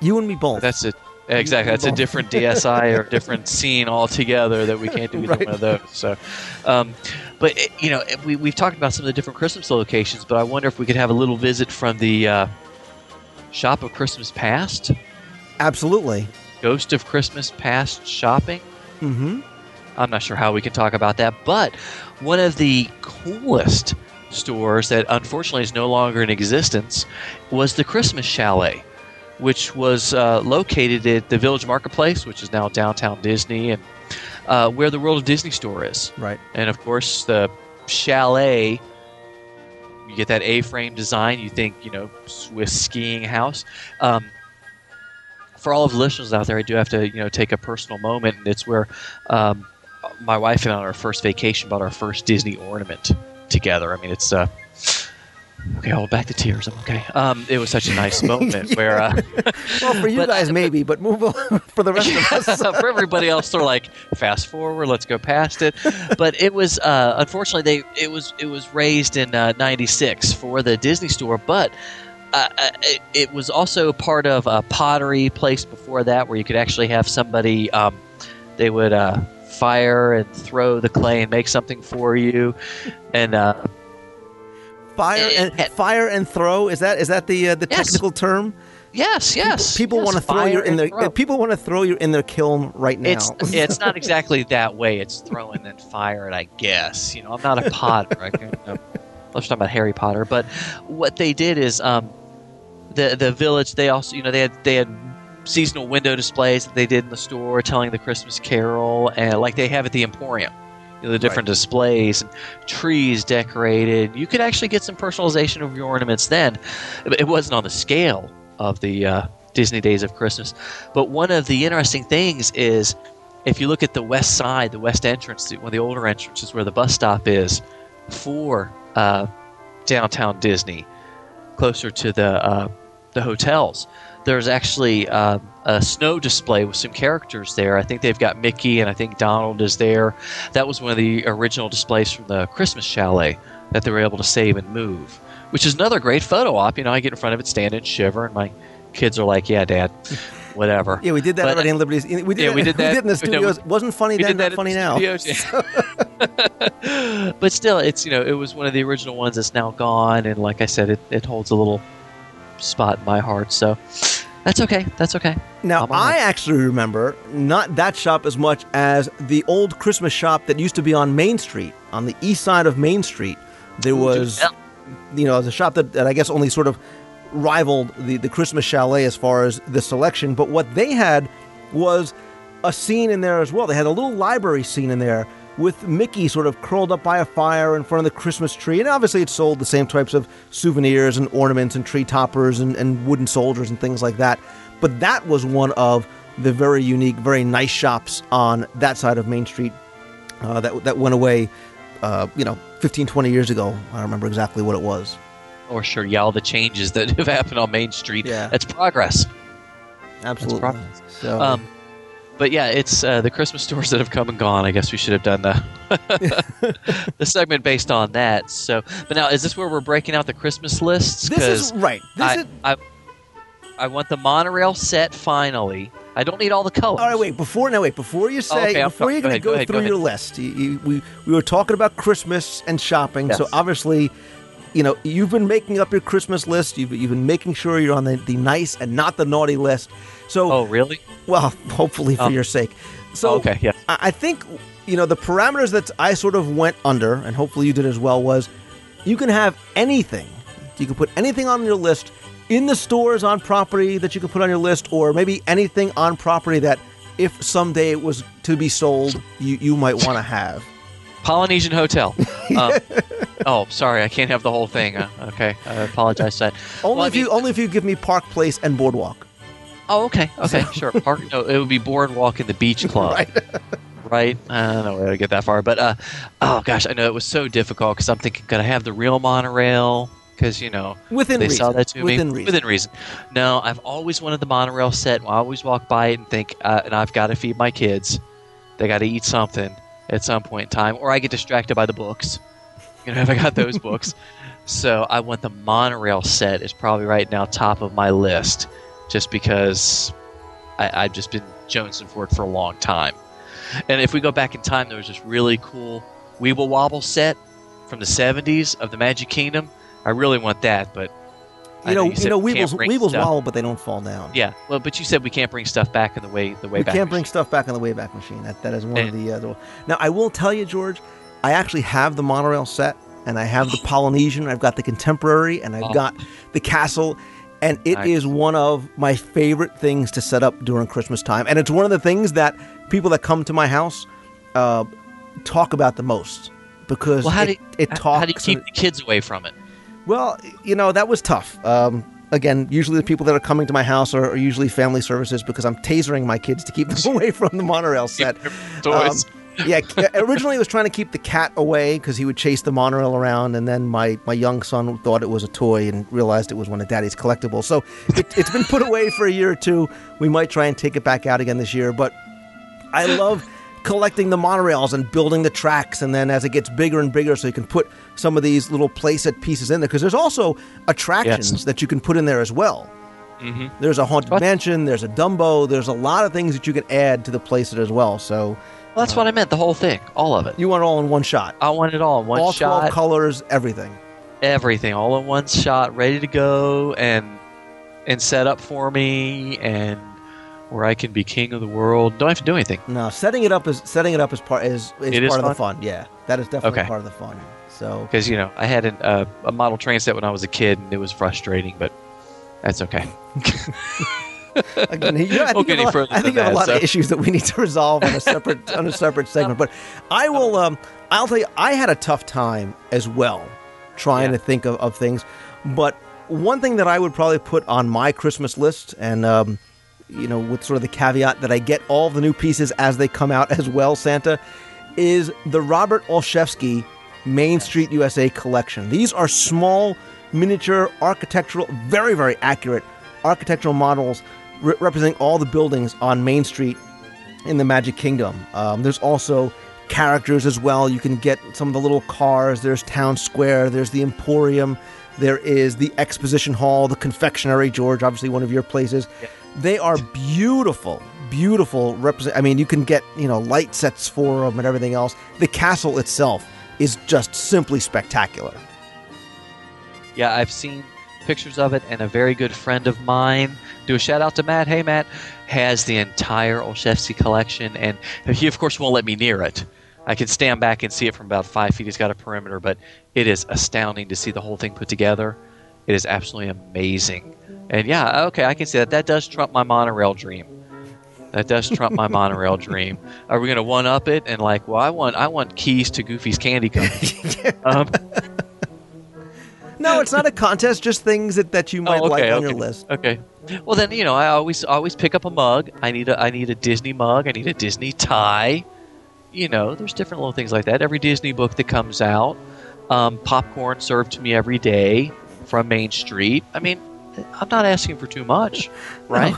You and me both. That's it. Exactly. That's a different DSI or different scene altogether that we can't do either one of those. So, but, you know, we've talked about some of the different Christmas locations, but I wonder if we could have a little visit from the Shop of Christmas Past? Absolutely. Ghost of Christmas Past shopping? Mm-hmm. I'm not sure how we can talk about that, but one of the coolest stores that unfortunately is no longer in existence was the Christmas Chalet, which was located at the Village Marketplace, which is now downtown Disney, and where the World of Disney store is. Right. And, of course, the Chalet, you get that A-frame design. You think, you know, Swiss skiing house. For all of the listeners out there, I do have to, you know, take a personal moment. And it's where my wife and I on our first vacation bought our first Disney ornament together. I mean, it's okay. I'll hold back the tears. I'm okay. It was such a nice moment where. Well, for you guys maybe, but move on for the rest of us. For everybody else, they're like, fast forward. Let's go past it. But it was unfortunately it was raised in '96 for the Disney store, but. It was also part of a pottery place before that where you could actually have somebody they would fire and throw the clay and make something for you. And fire and throw, is that the technical term? Yes. People want to throw you in their kiln right now. It's not exactly that way. It's throw and then fire it, I guess. You know, I'm not a potter. I can't know. Let's talk about Harry Potter. But what they did is the village. They also, you know, they had seasonal window displays that they did in the store, telling the Christmas Carol, and like they have at the Emporium, you know, the different displays and trees decorated. You could actually get some personalization of your ornaments then. It wasn't on the scale of the Disney Days of Christmas. But one of the interesting things is if you look at the west side, the west entrance, one of the older entrances where the bus stop is for downtown Disney, closer to the hotels. There's actually a snow display with some characters there. I think they've got Mickey, and I think Donald is there. That was one of the original displays from the Christmas Chalet that they were able to save and move, which is another great photo op. You know, I get in front of it, stand and shiver, and my kids are like, yeah, Dad, whatever. Yeah, we did that already in Liberty. We did that. We did in the studios. No, wasn't funny then, not funny now. Yeah. But still, it's, you know, it was one of the original ones that's now gone, and like I said, it holds a little spot in my heart, so that's okay. That's okay. Now, I actually remember not that shop as much as the old Christmas shop that used to be on Main Street, on the east side of Main Street. There was, you know, the shop that I guess only sort of rivaled the Christmas Chalet as far as the selection, but what they had was a scene in there as well. They had a little library scene in there with Mickey sort of curled up by a fire in front of the Christmas tree. And obviously it sold the same types of souvenirs and ornaments and tree toppers and wooden soldiers and things like that. But that was one of the very unique, very nice shops on that side of Main Street that went away, 15, 20 years ago. I don't remember exactly what it was. Oh, sure. Yeah, all the changes that have happened on Main Street. Yeah. That's progress. Absolutely. That's progress. So... But yeah, it's the Christmas stores that have come and gone. I guess we should have done the segment based on that. So, but now, is this where we're breaking out the Christmas lists? This is right. I want the monorail set finally. I don't need all the colors. All right, wait. Before you say, before you're going to go through your list, we were talking about Christmas and shopping. Yes. So obviously, you know, you've been making up your Christmas list. You've been making sure you're on the nice and not the naughty list. So, oh, really? Well, hopefully for your sake. So, okay, yes. I think, you know, the parameters that I sort of went under, and hopefully you did as well, was you can have anything. You can put anything on your list in the stores on property that you can put on your list, or maybe anything on property that if someday it was to be sold, you might want to have. Polynesian Hotel. Oh, sorry, I can't have the whole thing. Okay, I apologize for that. Only if you give me Park Place and Boardwalk. Oh, okay, sure. It would be Boardwalk in the Beach Club, right? I don't know where to get that far, but oh gosh, I know it was so difficult because I'm thinking, could I have the real monorail? Because within reason. Saw that to me within reason. No, I've always wanted the monorail set. I always walk by it and think, and I've got to feed my kids. They got to eat something at some point in time, or I get distracted by the books. If I got those books, so I want the monorail set. It's probably right now top of my list. Just because I've just been jonesing for it for a long time. And if we go back in time, there was this really cool Weeble Wobble set from the 70s of the Magic Kingdom. I really want that, but... You know Weebles wobble, but they don't fall down. Yeah, well, but you said we can't bring stuff back in the Wayback Machine. We can't bring stuff back in the Wayback Machine. That is one of the... Now, I will tell you, George, I actually have the monorail set, and I have the Polynesian, I've got the Contemporary, and I've got the Castle... And it is one of my favorite things to set up during Christmas time. And it's one of the things that people that come to my house talk about the most. Because how do you keep the kids away from it? Well, that was tough. Again, usually the people that are coming to my house are usually family services because I'm tasering my kids to keep them away from the monorail set. Yeah, originally I was trying to keep the cat away because he would chase the monorail around, and then my young son thought it was a toy and realized it was one of Daddy's collectibles. So it's been put away for a year or two. We might try and take it back out again this year, but I love collecting the monorails and building the tracks, and then as it gets bigger and bigger, so you can put some of these little playset pieces in there because there's also attractions that you can put in there as well. Mm-hmm. There's a Haunted Mansion, there's a Dumbo, there's a lot of things that you can add to the playset as well, so... Well, that's what I meant, the whole thing, all of it. You want it all in one shot. I want it all in one shot. All 12 colors, everything. Everything, all in one shot, ready to go and set up for me and where I can be king of the world. Don't have to do anything. No, setting it up is part of the fun. Yeah, that is definitely part of the fun. So because, I had a model train set when I was a kid, and it was frustrating, but that's okay. Again, I think you have a lot of issues that we need to resolve on a separate segment. But I will. I'll tell you, I had a tough time as well trying to think of things. But one thing that I would probably put on my Christmas list, and with sort of the caveat that I get all the new pieces as they come out as well, Santa, is the Robert Olszewski Main Street USA collection. These are small miniature architectural, very, very accurate architectural models representing all the buildings on Main Street in the Magic Kingdom. There's also characters as well. You can get some of the little cars. There's Town Square. There's the Emporium. There is the Exposition Hall, the Confectionery, George, obviously one of your places. Yeah. They are beautiful, beautiful. I mean, you can get, you know, light sets for them and everything else. The castle itself is just simply spectacular. Yeah, I've seen pictures of it, and a very good friend of mine, do a shout out to Matt, hey Matt, has the entire Olszewski collection, and he of course won't let me near it. I can stand back and see it from about 5 feet. He's got a perimeter, but it is astounding to see the whole thing put together. It is absolutely amazing. And yeah, okay, I can see that. That does trump my monorail dream. That does trump my monorail dream. Are we going to one-up it and like, well, I want keys to Goofy's Candy Company. No, it's not a contest, just things that you might like on your list. Okay. Well, then, you know, I always pick up a mug. I need a Disney mug. I need a Disney tie. You know, there's different little things like that. Every Disney book that comes out. Popcorn served to me every day from Main Street. I mean, I'm not asking for too much, right?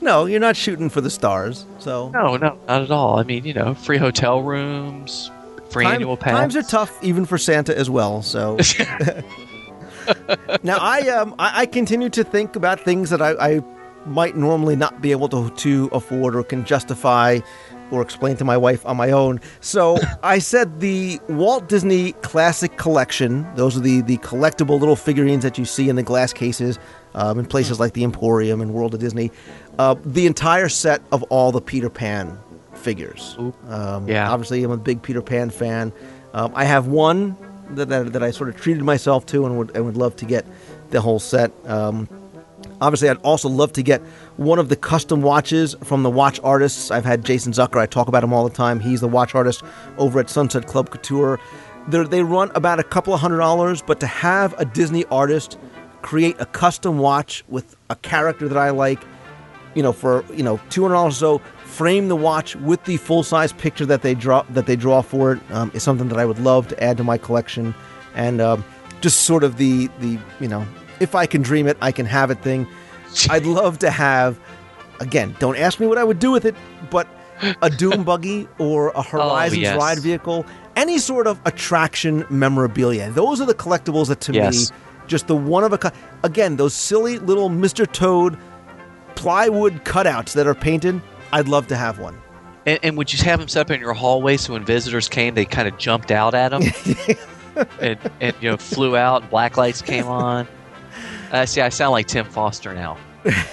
No, you're not shooting for the stars. So No, not at all. I mean, you know, free hotel rooms, free annual pass. Times are tough even for Santa as well, so... Now, I continue to think about things that I might normally not be able to afford or can justify or explain to my wife on my own. So I said the Walt Disney Classic Collection. Those are the collectible little figurines that you see in the glass cases in places like the Emporium and World of Disney. The entire set of all the Peter Pan figures. Yeah. Obviously, I'm a big Peter Pan fan. I have one that I sort of treated myself to and would love to get the whole set. Obviously, I'd also love to get one of the custom watches from the watch artists. I've had Jason Zucker. I talk about him all the time. He's the watch artist over at Sunset Club Couture. They run about $200, but to have a Disney artist create a custom watch with a character that I like, you know, for, you know, $200 or so, frame the watch with the full-size picture that they draw for it is something that I would love to add to my collection. And just sort of the you know, if I can dream it, I can have it thing. I'd love to have, again, don't ask me what I would do with it, but a Doom buggy or a Horizons ride vehicle, any sort of attraction memorabilia. Those are the collectibles that to me, just the one of a again, those silly little Mr. Toad plywood cutouts that are painted. I'd love to have one. And would you have them set up in your hallway so when visitors came, they kind of jumped out at them and you know, flew out, black lights came on? See, I sound like Tim Foster now.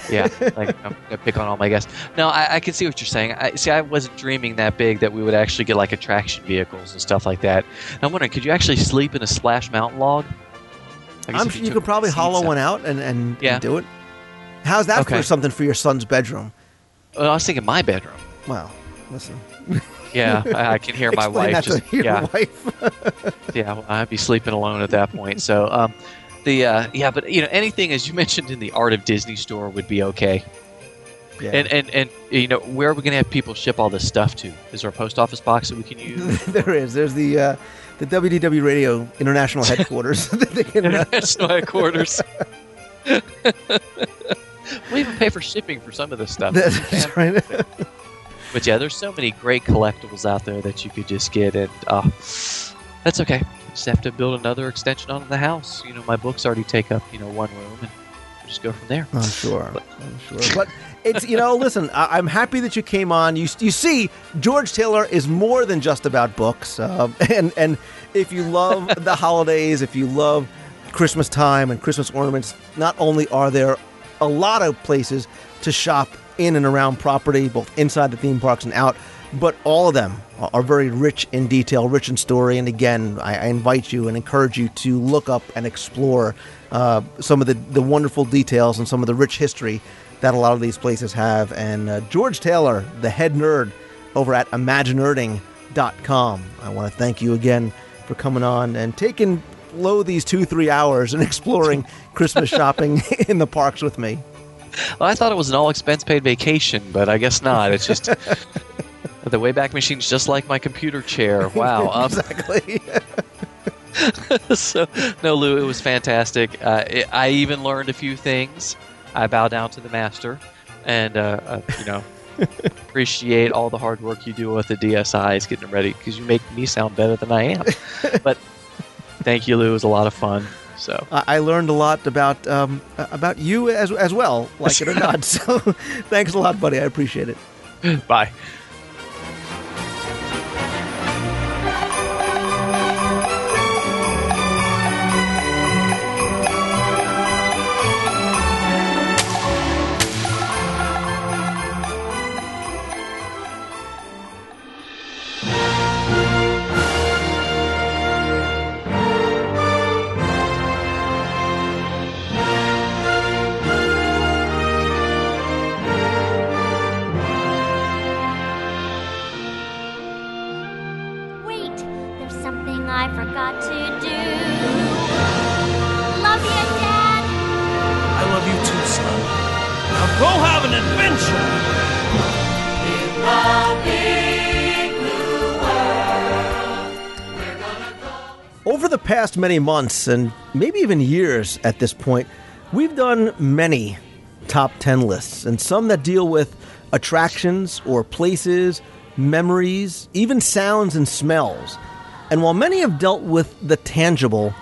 Yeah, like I'm going to pick on all my guests. No, I can see what you're saying. I wasn't dreaming that big that we would actually get like attraction vehicles and stuff like that. And I'm wondering, could you actually sleep in a Splash Mountain log? I'm sure you could probably hollow one out and do it. How's that for something for your son's bedroom? Well, I was thinking my bedroom. Wow, listen. Yeah, I can hear my wife. Wife. Yeah, well, I'd be sleeping alone at that point. So, but you know, anything as you mentioned in the Art of Disney store would be okay. Yeah. And you know, where are we going to have people ship all this stuff to? Is there a post office box that we can use? There is. There's the WDW Radio International Headquarters. International Headquarters. We even pay for shipping for some of this stuff. That's right. But yeah, there's so many great collectibles out there that you could just get, and that's okay. Just have to build another extension onto the house. You know, my books already take up, you know, one room, and just go from there. I'm sure. But it's, you know, listen, I'm happy that you came on. You see, George Taylor is more than just about books, and if you love the holidays, if you love Christmas time and Christmas ornaments, not only are there a lot of places to shop in and around property, both inside the theme parks and out, but all of them are very rich in detail, rich in story. And again, I invite you and encourage you to look up and explore some of the wonderful details and some of the rich history that a lot of these places have. And George Taylor, the head nerd over at imaginerding.com, I want to thank you again for coming on and taking these 2-3 hours and exploring Christmas shopping in the parks with me. Well, I thought it was an all-expense-paid vacation, but I guess not. It's just the Wayback Machine's just like my computer chair. Wow. Exactly. So, no, Lou, it was fantastic. I even learned a few things. I bow down to the master and, appreciate all the hard work you do with the DSIs getting ready, because you make me sound better than I am. But thank you, Lou. It was a lot of fun. So I learned a lot about you as well, like it or not. So thanks a lot, buddy. I appreciate it. Bye. Past many months and maybe even years at this point, we've done many top 10 lists, and some that deal with attractions or places, memories, even sounds and smells. And while many have dealt with the tangible,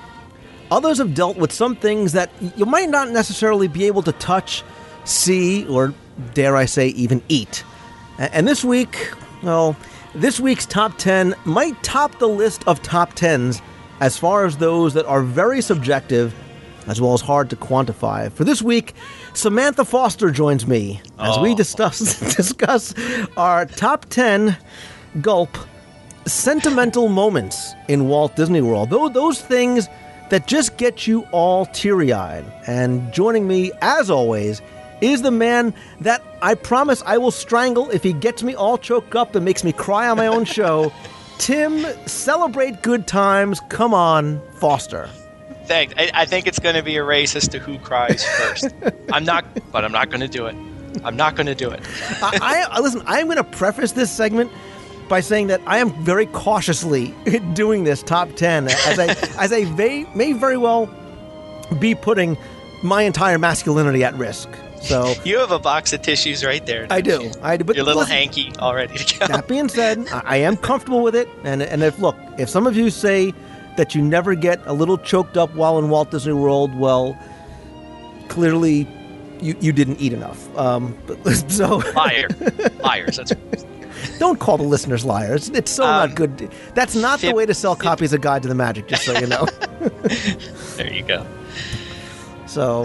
others have dealt with some things that you might not necessarily be able to touch, see, or dare I say, even eat. And this week, well, this week's top 10 might top the list of top 10s as far as those that are very subjective, as well as hard to quantify. For this week, Samantha Foster joins me as we discuss our top 10 gulp sentimental moments in Walt Disney World. Those things that just get you all teary-eyed. And joining me, as always, is the man that I promise I will strangle if he gets me all choked up and makes me cry on my own show. Tim, celebrate good times. Come on, Foster. Thanks. I think it's going to be a race as to who cries first. I'm not going to do it. I'm not going to do it. Listen, I'm going to preface this segment by saying that I am very cautiously doing this top 10, as I may very well be putting my entire masculinity at risk. So you have a box of tissues right there. I do. But your little hanky all ready to go. That being said, I am comfortable with it. And if some of you say that you never get a little choked up while in Walt Disney World, well, clearly you didn't eat enough. Liars. That's don't call the listeners liars. It's so not good. That's not the way to sell copies of Guide to the Magic. Just so you know. There you go. So.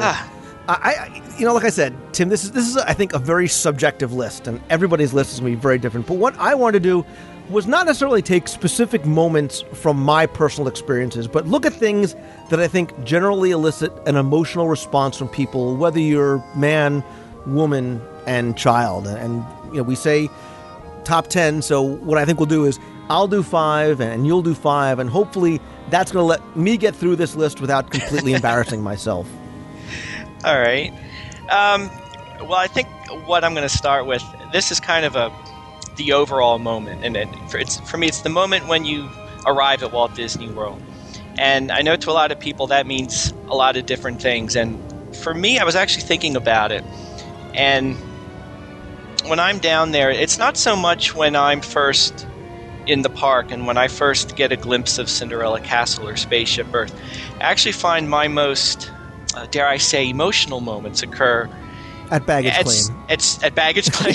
Like I said, Tim, this is I think a very subjective list, and everybody's list is going to be very different. But what I wanted to do was not necessarily take specific moments from my personal experiences, but look at things that I think generally elicit an emotional response from people, whether you're man, woman, and child. And we say top 10. So what I think we'll do is I'll do 5 and you'll do 5, and hopefully that's going to let me get through this list without completely embarrassing myself. All right. I think what I'm going to start with, this is kind of the overall moment. And for me, it's the moment when you arrive at Walt Disney World. And I know to a lot of people that means a lot of different things. And for me, I was actually thinking about it. And when I'm down there, it's not so much when I'm first in the park and when I first get a glimpse of Cinderella Castle or Spaceship Earth. I actually find my most... dare I say, emotional moments occur at baggage claim. It's at baggage claim.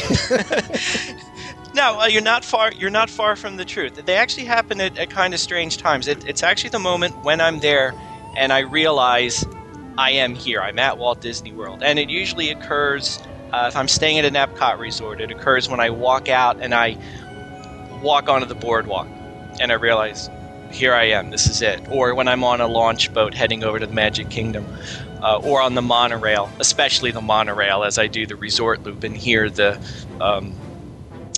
No, you're not far from the truth. They actually happen at kind of strange times. It's actually the moment when I'm there and I realize I am here. I'm at Walt Disney World, and it usually occurs if I'm staying at an Epcot resort. It occurs when I walk out and I walk onto the boardwalk, and I realize. Here I am. This is it. Or when I'm on a launch boat heading over to the Magic Kingdom, or on the monorail, especially the monorail, as I do the resort loop and hear the,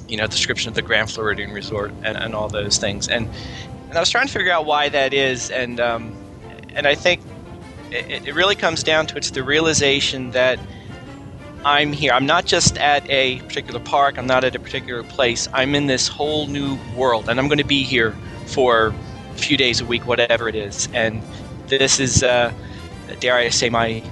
description of the Grand Floridian Resort and all those things. And I was trying to figure out why that is, and I think it really comes down to it's the realization that I'm here. I'm not just at a particular park. I'm not at a particular place. I'm in this whole new world, and I'm going to be here for few days a week, whatever it is. And this is, dare I say, my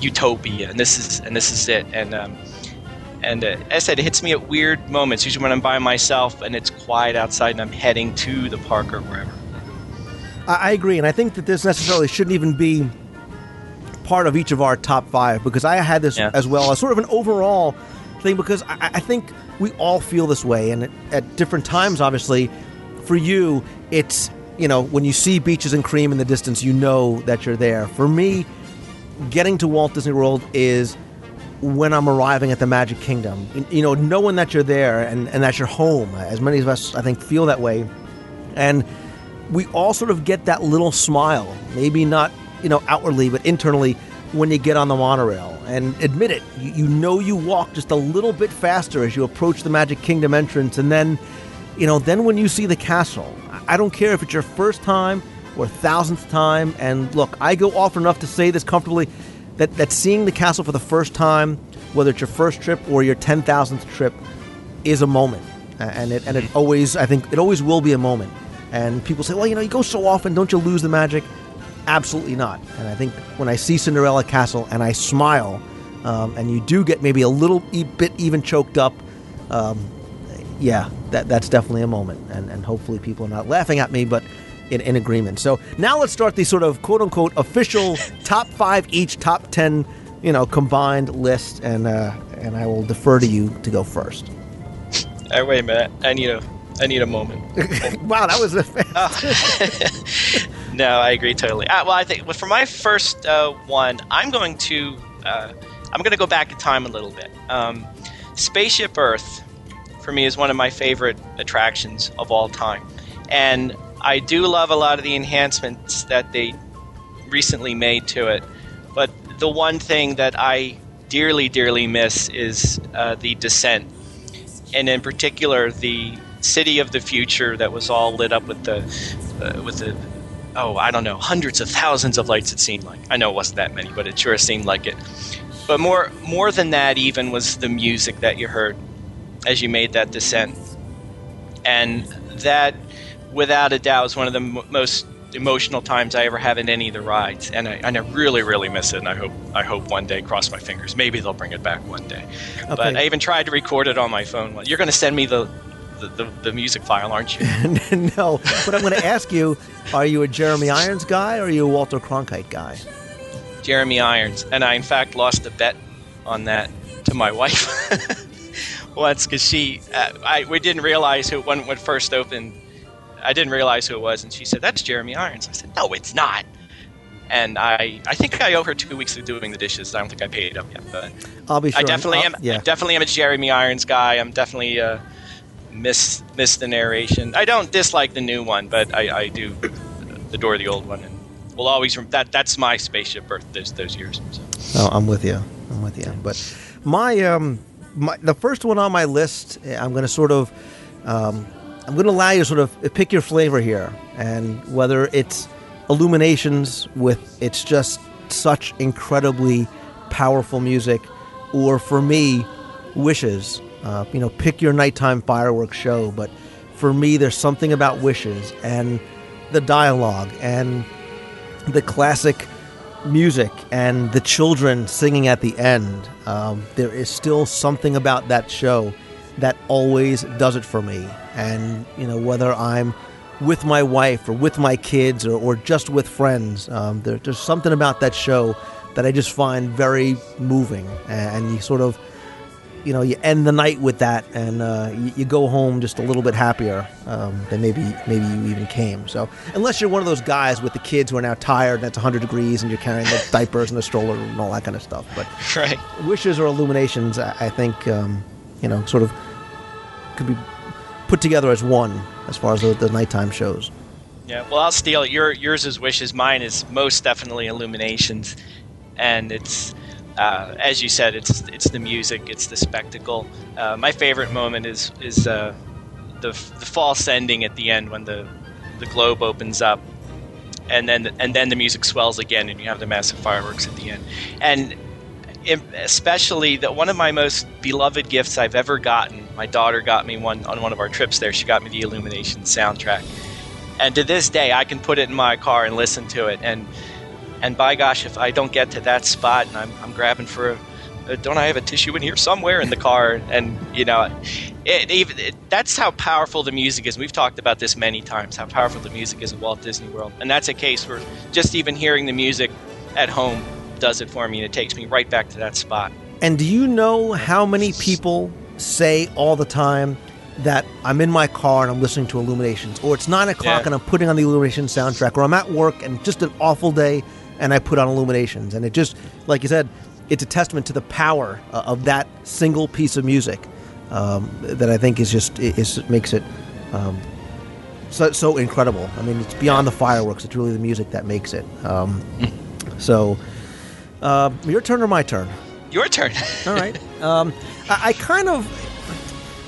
utopia, and this is it. And as I said, it hits me at weird moments, usually when I'm by myself and it's quiet outside and I'm heading to the park or wherever. I agree, and I think that this necessarily shouldn't even be part of each of our top five, because I had this as well as sort of an overall thing, because I think we all feel this way, and at different times, obviously. For you, it's, you know, when you see beaches and cream in the distance, you know that you're there. For me, getting to Walt Disney World is when I'm arriving at the Magic Kingdom. You know, knowing that you're there and that you're home. As many of us, I think, feel that way. And we all sort of get that little smile. Maybe not, you know, outwardly, but internally when you get on the monorail. And admit it, you know you walk just a little bit faster as you approach the Magic Kingdom entrance. And then, you know, then when you see the castle, I don't care if it's your first time or thousandth time. And look, I go off enough to say this comfortably, that seeing the castle for the first time, whether it's your first trip or your 10,000th trip, is a moment. And it always, I think, it always will be a moment. And people say, well, you know, you go so often, don't you lose the magic? Absolutely not. And I think when I see Cinderella Castle and I smile, and you do get maybe a little bit even choked up, that's definitely a moment. And hopefully people are not laughing at me, but in agreement. So now let's start the sort of quote-unquote official top five each, top 10, you know, combined list. And I will defer to you to go first. All right, wait a minute. I need a moment. Wow, that was a fast. No, I agree totally. Well, I think for my first one, I'm going to go back in time a little bit. Spaceship Earth, for me, is one of my favorite attractions of all time. And I do love a lot of the enhancements that they recently made to it. But the one thing that I dearly, dearly miss is the descent. And in particular, the city of the future that was all lit up with the hundreds of thousands of lights, it seemed like. I know it wasn't that many, but it sure seemed like it. But more than that even was the music that you heard as you made that descent. And that, without a doubt, was one of the most emotional times I ever have in any of the rides. And I really, really miss it. And I hope one day, cross my fingers, maybe they'll bring it back one day. Okay. But I even tried to record it on my phone. You're going to send me the music file, aren't you? No, but I'm going to ask you, are you a Jeremy Irons guy or are you a Walter Cronkite guy? Jeremy Irons. And I, in fact, lost a bet on that to my wife once, because we didn't realize who, when it first opened, I didn't realize who it was, and she said, that's Jeremy Irons. I said, no, it's not. And I think I owe her 2 weeks of doing the dishes. I don't think I paid up yet, but I'll be sure. I definitely am a Jeremy Irons guy. I'm definitely miss the narration. I don't dislike the new one, but I do adore the old one, and will always that's my Spaceship Earth those years. So. Oh, I'm with you. But my the first one on my list, I'm going to sort of I'm going to allow you to sort of pick your flavor here, and whether it's Illuminations with it's just such incredibly powerful music, or for me, Wishes. You know, pick your nighttime fireworks show, but for me, there's something about Wishes and the dialogue and the classic music and the children singing at the end. There is still something about that show that always does it for me. And, you know, whether I'm with my wife or with my kids or just with friends, there's something about that show that I just find very moving. And you sort of, you know, you end the night with that, and you go home just a little bit happier than maybe you even came. So, unless you're one of those guys with the kids who are now tired and it's 100 degrees and you're carrying the diapers and the stroller and all that kind of stuff. But right. Wishes or Illuminations, I think, you know, sort of could be put together as one as far as the nighttime shows. Yeah, well, I'll steal it. Yours is Wishes. Mine is most definitely Illuminations, and it's... as you said, it's the music, it's the spectacle. My favorite moment is the false ending at the end when the globe opens up, and then the music swells again, and you have the massive fireworks at the end. And especially one of my most beloved gifts I've ever gotten. My daughter got me one on one of our trips there. She got me the Illumination soundtrack, And to this day, I can put it in my car and listen to it. And by gosh, if I don't get to that spot and I'm grabbing for a, don't I have a tissue in here somewhere in the car? And, you know, that's how powerful the music is. We've talked about this many times, how powerful the music is at Walt Disney World. And that's a case where just even hearing the music at home does it for me. And it takes me right back to that spot. And do you know how many people say all the time that I'm in my car and I'm listening to Illuminations, or it's 9 o'clock and I'm putting on the Illuminations soundtrack, or I'm at work and just an awful day and I put on Illuminations? And it just, like you said, it's a testament to the power of that single piece of music that I think is just makes it so incredible. I mean, it's beyond the fireworks. It's really the music that makes it. So your turn or my turn? Your turn. All right. I kind of...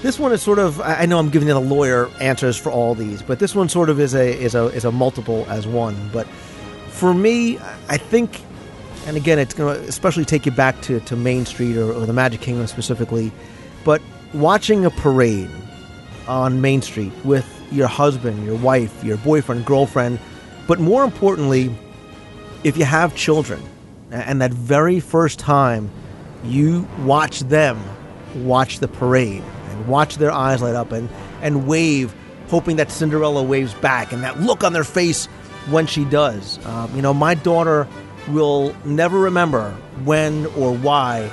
This one is sort of, I know I'm giving the lawyer answers for all these, but this one sort of is a multiple as one. But for me, I think, and again, it's going to especially take you back to Main Street or the Magic Kingdom specifically, but watching a parade on Main Street with your husband, your wife, your boyfriend, girlfriend, but more importantly, if you have children, and that very first time you watch them watch the parade, watch their eyes light up and wave, hoping that Cinderella waves back, and that look on their face when she does. My daughter will never remember when or why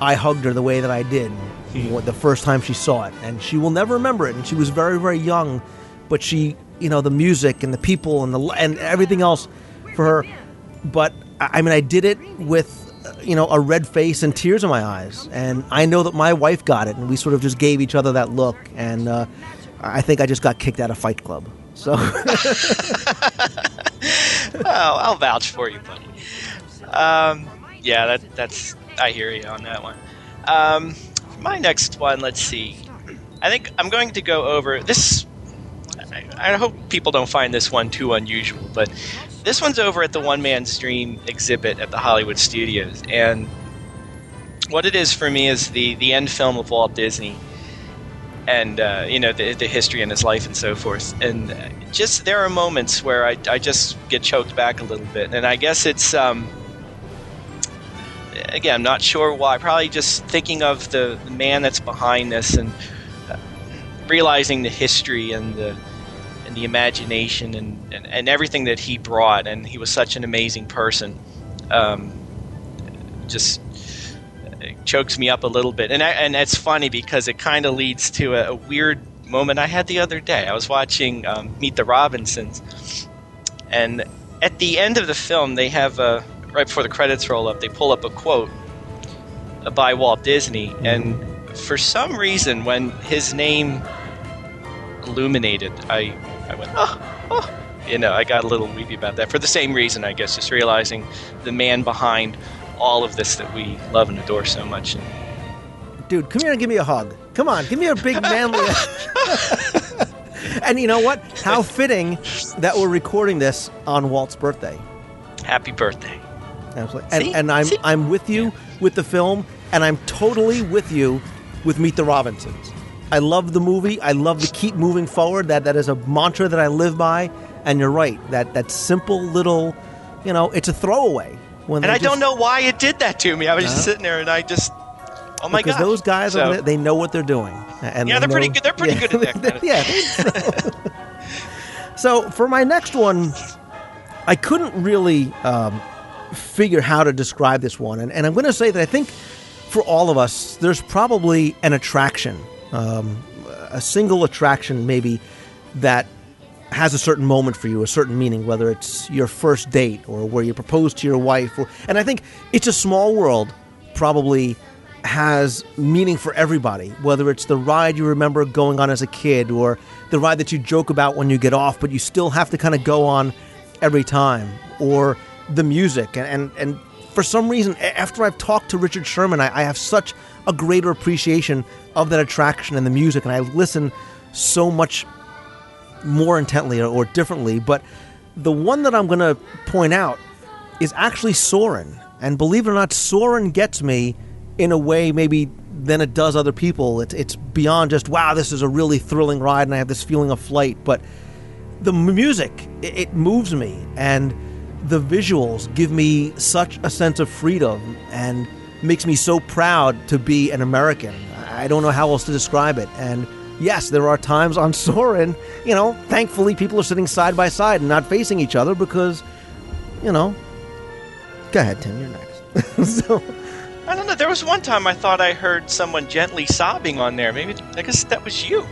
I hugged her the way that I did the first time she saw it, and she will never remember it. And she was very, very young, but she, the music and the people and everything else for her. But I mean, I did it with a red face and tears in my eyes, and I know that my wife got it, and we sort of just gave each other that look, and I think I just got kicked out of Fight Club. So, I'll vouch for you, buddy. That's I hear you on that one. For my next one, let's see. I think I'm going to go over this. I hope people don't find this one too unusual, but this one's over at the One Man's Dream exhibit at the Hollywood Studios. And what it is for me is the end film of Walt Disney and, the history and his life and so forth. And just there are moments where I just get choked back a little bit. And I guess it's, again, I'm not sure why. Probably just thinking of the man that's behind this and realizing the history and the imagination and everything that he brought, and he was such an amazing person, just chokes me up a little bit. And it's funny because it kind of leads to a weird moment I had the other day. I was watching Meet the Robinsons, and at the end of the film, they have right before the credits roll up, they pull up a quote by Walt Disney, and for some reason, when his name illuminated, I went, oh. I got a little weepy about that for the same reason, I guess, just realizing the man behind all of this that we love and adore so much. Dude, come here and give me a hug. Come on, give me a big manly hug. And you know what? How fitting that we're recording this on Walt's birthday. Happy birthday. Absolutely. I'm with you with the film, and I'm totally with you with Meet the Robinsons. I love the movie. I love to keep moving forward. That is a mantra that I live by. And you're right. That simple little, it's a throwaway. I don't know why it did that to me. I was just sitting there, and I just, oh my god! Because those guys, they know what they're doing. And they're pretty good. They're pretty good at that. So for my next one, I couldn't really figure how to describe this one, and I'm going to say that I think for all of us, there's probably an attraction. A single attraction maybe that has a certain moment for you, a certain meaning, whether it's your first date or where you propose to your wife. And I think It's a Small World probably has meaning for everybody, whether it's the ride you remember going on as a kid or the ride that you joke about when you get off, but you still have to kind of go on every time, or the music. And for some reason, after I've talked to Richard Sherman, I have such a greater appreciation of that attraction and the music, and I listen so much more intently or differently. But the one that I'm going to point out is actually Soarin'. And believe it or not, Soarin' gets me in a way maybe than it does other people. It's beyond just, wow, this is a really thrilling ride and I have this feeling of flight. But the music, it moves me, and the visuals give me such a sense of freedom and makes me so proud to be an American. I don't know how else to describe it. And yes, there are times on Soarin', you know, thankfully people are sitting side by side and not facing each other because, you know. Go ahead, Tim, you're next. So, I don't know. There was one time I thought I heard someone gently sobbing on there. Maybe, I guess that was you.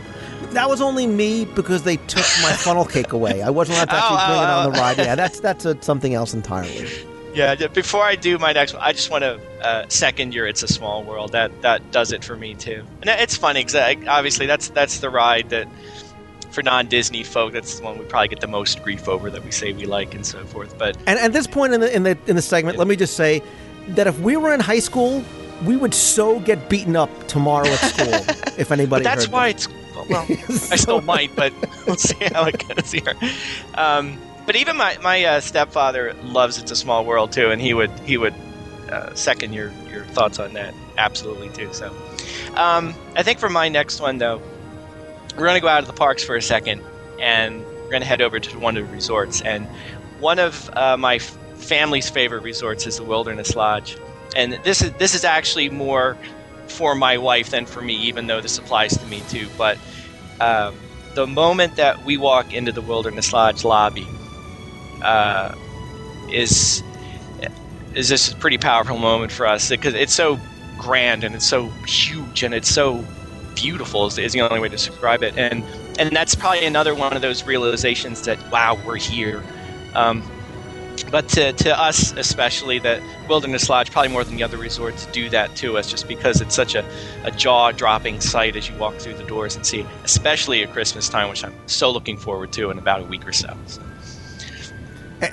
That was only me because they took my funnel cake away. I wasn't allowed to actually bring it on the ride. Yeah, that's something else entirely. Yeah, before I do my next one, I just want to second your It's a Small World. That does it for me, too. And it's funny because, obviously, that's the ride that, for non-Disney folk, that's the one we probably get the most grief over that we say we like and so forth. But and at this point in the segment, let me just say that if we were in high school, we would so get beaten up tomorrow at school if anybody heard that. That's why it's... Well, I still might, but we'll see how it goes here. But even my stepfather loves It's a Small World too, and he would second your thoughts on that absolutely too. So I think for my next one though, we're going to go out of the parks for a second, and we're going to head over to one of the resorts. And one of my family's favorite resorts is the Wilderness Lodge, and this is actually more for my wife than for me, even though this applies to me too. But the moment that we walk into the Wilderness Lodge lobby is this pretty powerful moment for us, because it's so grand and it's so huge and it's so beautiful is the only way to describe it. And that's probably another one of those realizations that, wow, we're here. But to us especially, the Wilderness Lodge, probably more than the other resorts, do that to us just because it's such a jaw-dropping sight as you walk through the doors and see, especially at Christmas time, which I'm so looking forward to in about a week or so.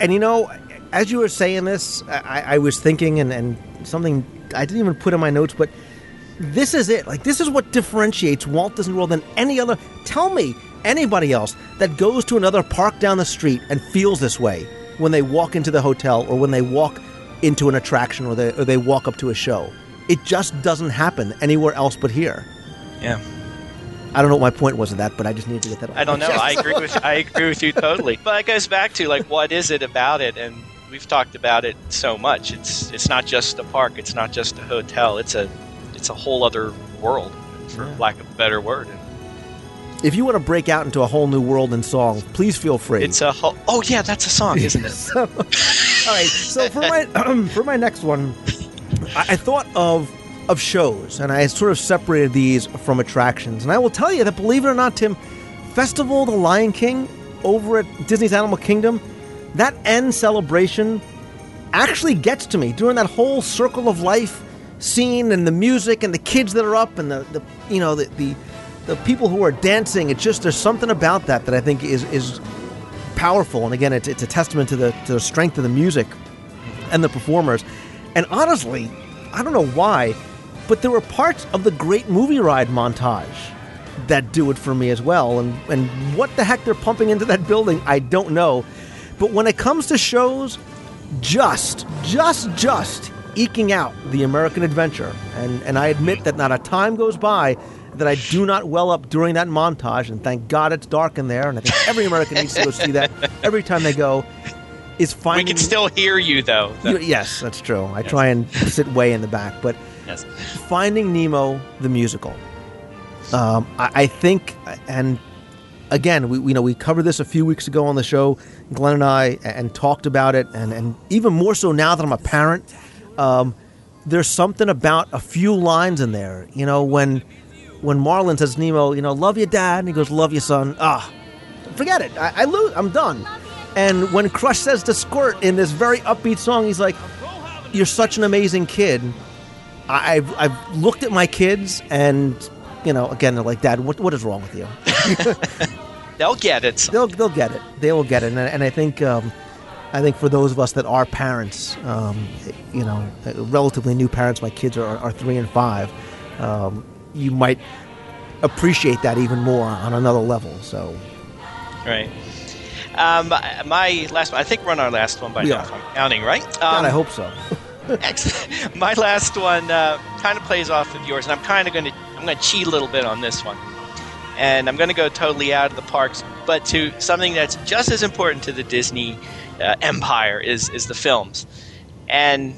And you know, as you were saying this, I was thinking, and something I didn't even put in my notes, but this is it. Like, this is what differentiates Walt Disney World than any other. Tell me, anybody else that goes to another park down the street and feels this way when they walk into the hotel or when they walk into an attraction or they walk up to a show. It just doesn't happen anywhere else but here. Yeah. I don't know what my point was of that, but I just needed to get that out. I don't know. I agree with you totally. But it goes back to, like, what is it about it? And we've talked about it so much. It's not just a park. It's not just a hotel. It's a whole other world, for lack of a better word. If you want to break out into a whole new world in song, please feel free. It's a whole... Oh, yeah, that's a song, isn't it? So, all right, so for my next one, I thought of shows, and I sort of separated these from attractions. And I will tell you that, believe it or not, Tim, Festival of the Lion King over at Disney's Animal Kingdom, that end celebration actually gets to me during that whole Circle of Life scene and the music and the kids that are up and the people who are dancing. It's just, there's something about that I think is powerful. And again, it's a testament to the strength of the music and the performers. And honestly, I don't know why, but there were parts of the great movie ride montage that do it for me as well. And what the heck they're pumping into that building, I don't know. But when it comes to shows, just eking out the American adventure. And I admit that not a time goes by that I do not well up during that montage, and thank God it's dark in there, and I think every American needs to go see that every time they go, is finding... We can still hear you, though. Yes, that's true. I try and sit way in the back, but yes. Finding Nemo, the musical. I think, and again, we covered this a few weeks ago on the show, Glenn and I, and talked about it, and even more so now that I'm a parent, there's something about a few lines in there, you know, when Marlin says Nemo, you know, love you, Dad, and he goes, love you, son. Ah, forget it. I lose. I'm done. And when Crush says to Squirt in this very upbeat song, he's like, you're such an amazing kid. I've looked at my kids, and, you know, again, they're like, Dad, what is wrong with you? They'll get it. They'll get it. They will get it. And I think for those of us that are parents, you know, relatively new parents, my kids are 3 and 5, you might appreciate that even more on another level. So, right. My last one. I think we're on our last one by now. If I'm counting, right? God, I hope so. Excellent. My last one kind of plays off of yours, and I'm going to cheat a little bit on this one. and I'm going to go totally out of the parks, but to something that's just as important to the Disney empire is the films. And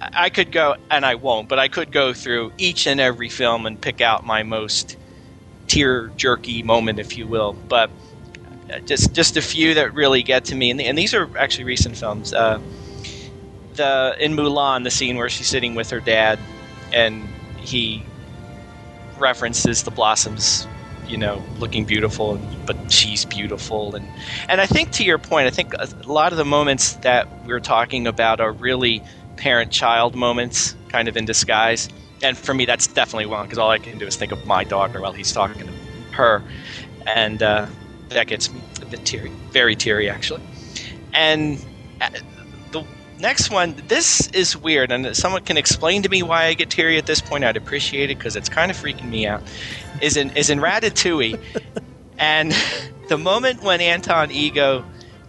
I could go, and I won't, but I could go through each and every film and pick out my most tear-jerky moment, if you will. But just a few that really get to me, and these are actually recent films. In Mulan, the scene where she's sitting with her dad, and he references the blossoms, you know, looking beautiful, but she's beautiful. And I think, to your point, I think a lot of the moments that we're talking about are really parent-child moments, kind of in disguise. And for me, that's definitely one, because all I can do is think of my daughter while he's talking to her. And that gets me a bit teary, very teary, actually. And the next one, this is weird, and if someone can explain to me why I get teary at this point, I'd appreciate it, because it's kind of freaking me out, is in Ratatouille. And the moment when Anton Ego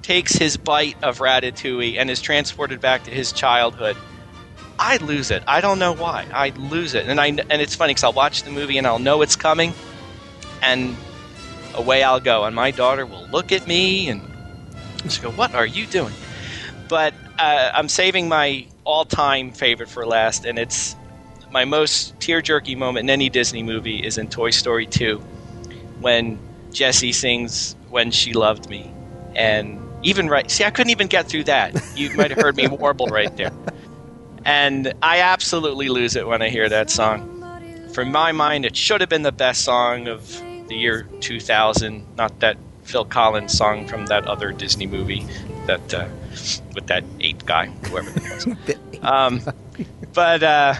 takes his bite of ratatouille and is transported back to his childhood, I lose it. I don't know why. I lose it. And it's funny, because I'll watch the movie and I'll know it's coming, and away I'll go. And my daughter will look at me and just go, "What are you doing?" But I'm saving my all-time favorite for last, and it's my most tear-jerky moment in any Disney movie is in Toy Story 2 when Jessie sings "When She Loved Me." And even right, see, I couldn't even get through that. You might have heard me warble right there. And I absolutely lose it when I hear that song. For my mind, it should have been the best song of the year 2000, not that Phil Collins song from that other Disney movie that with that ape guy, whoever that was.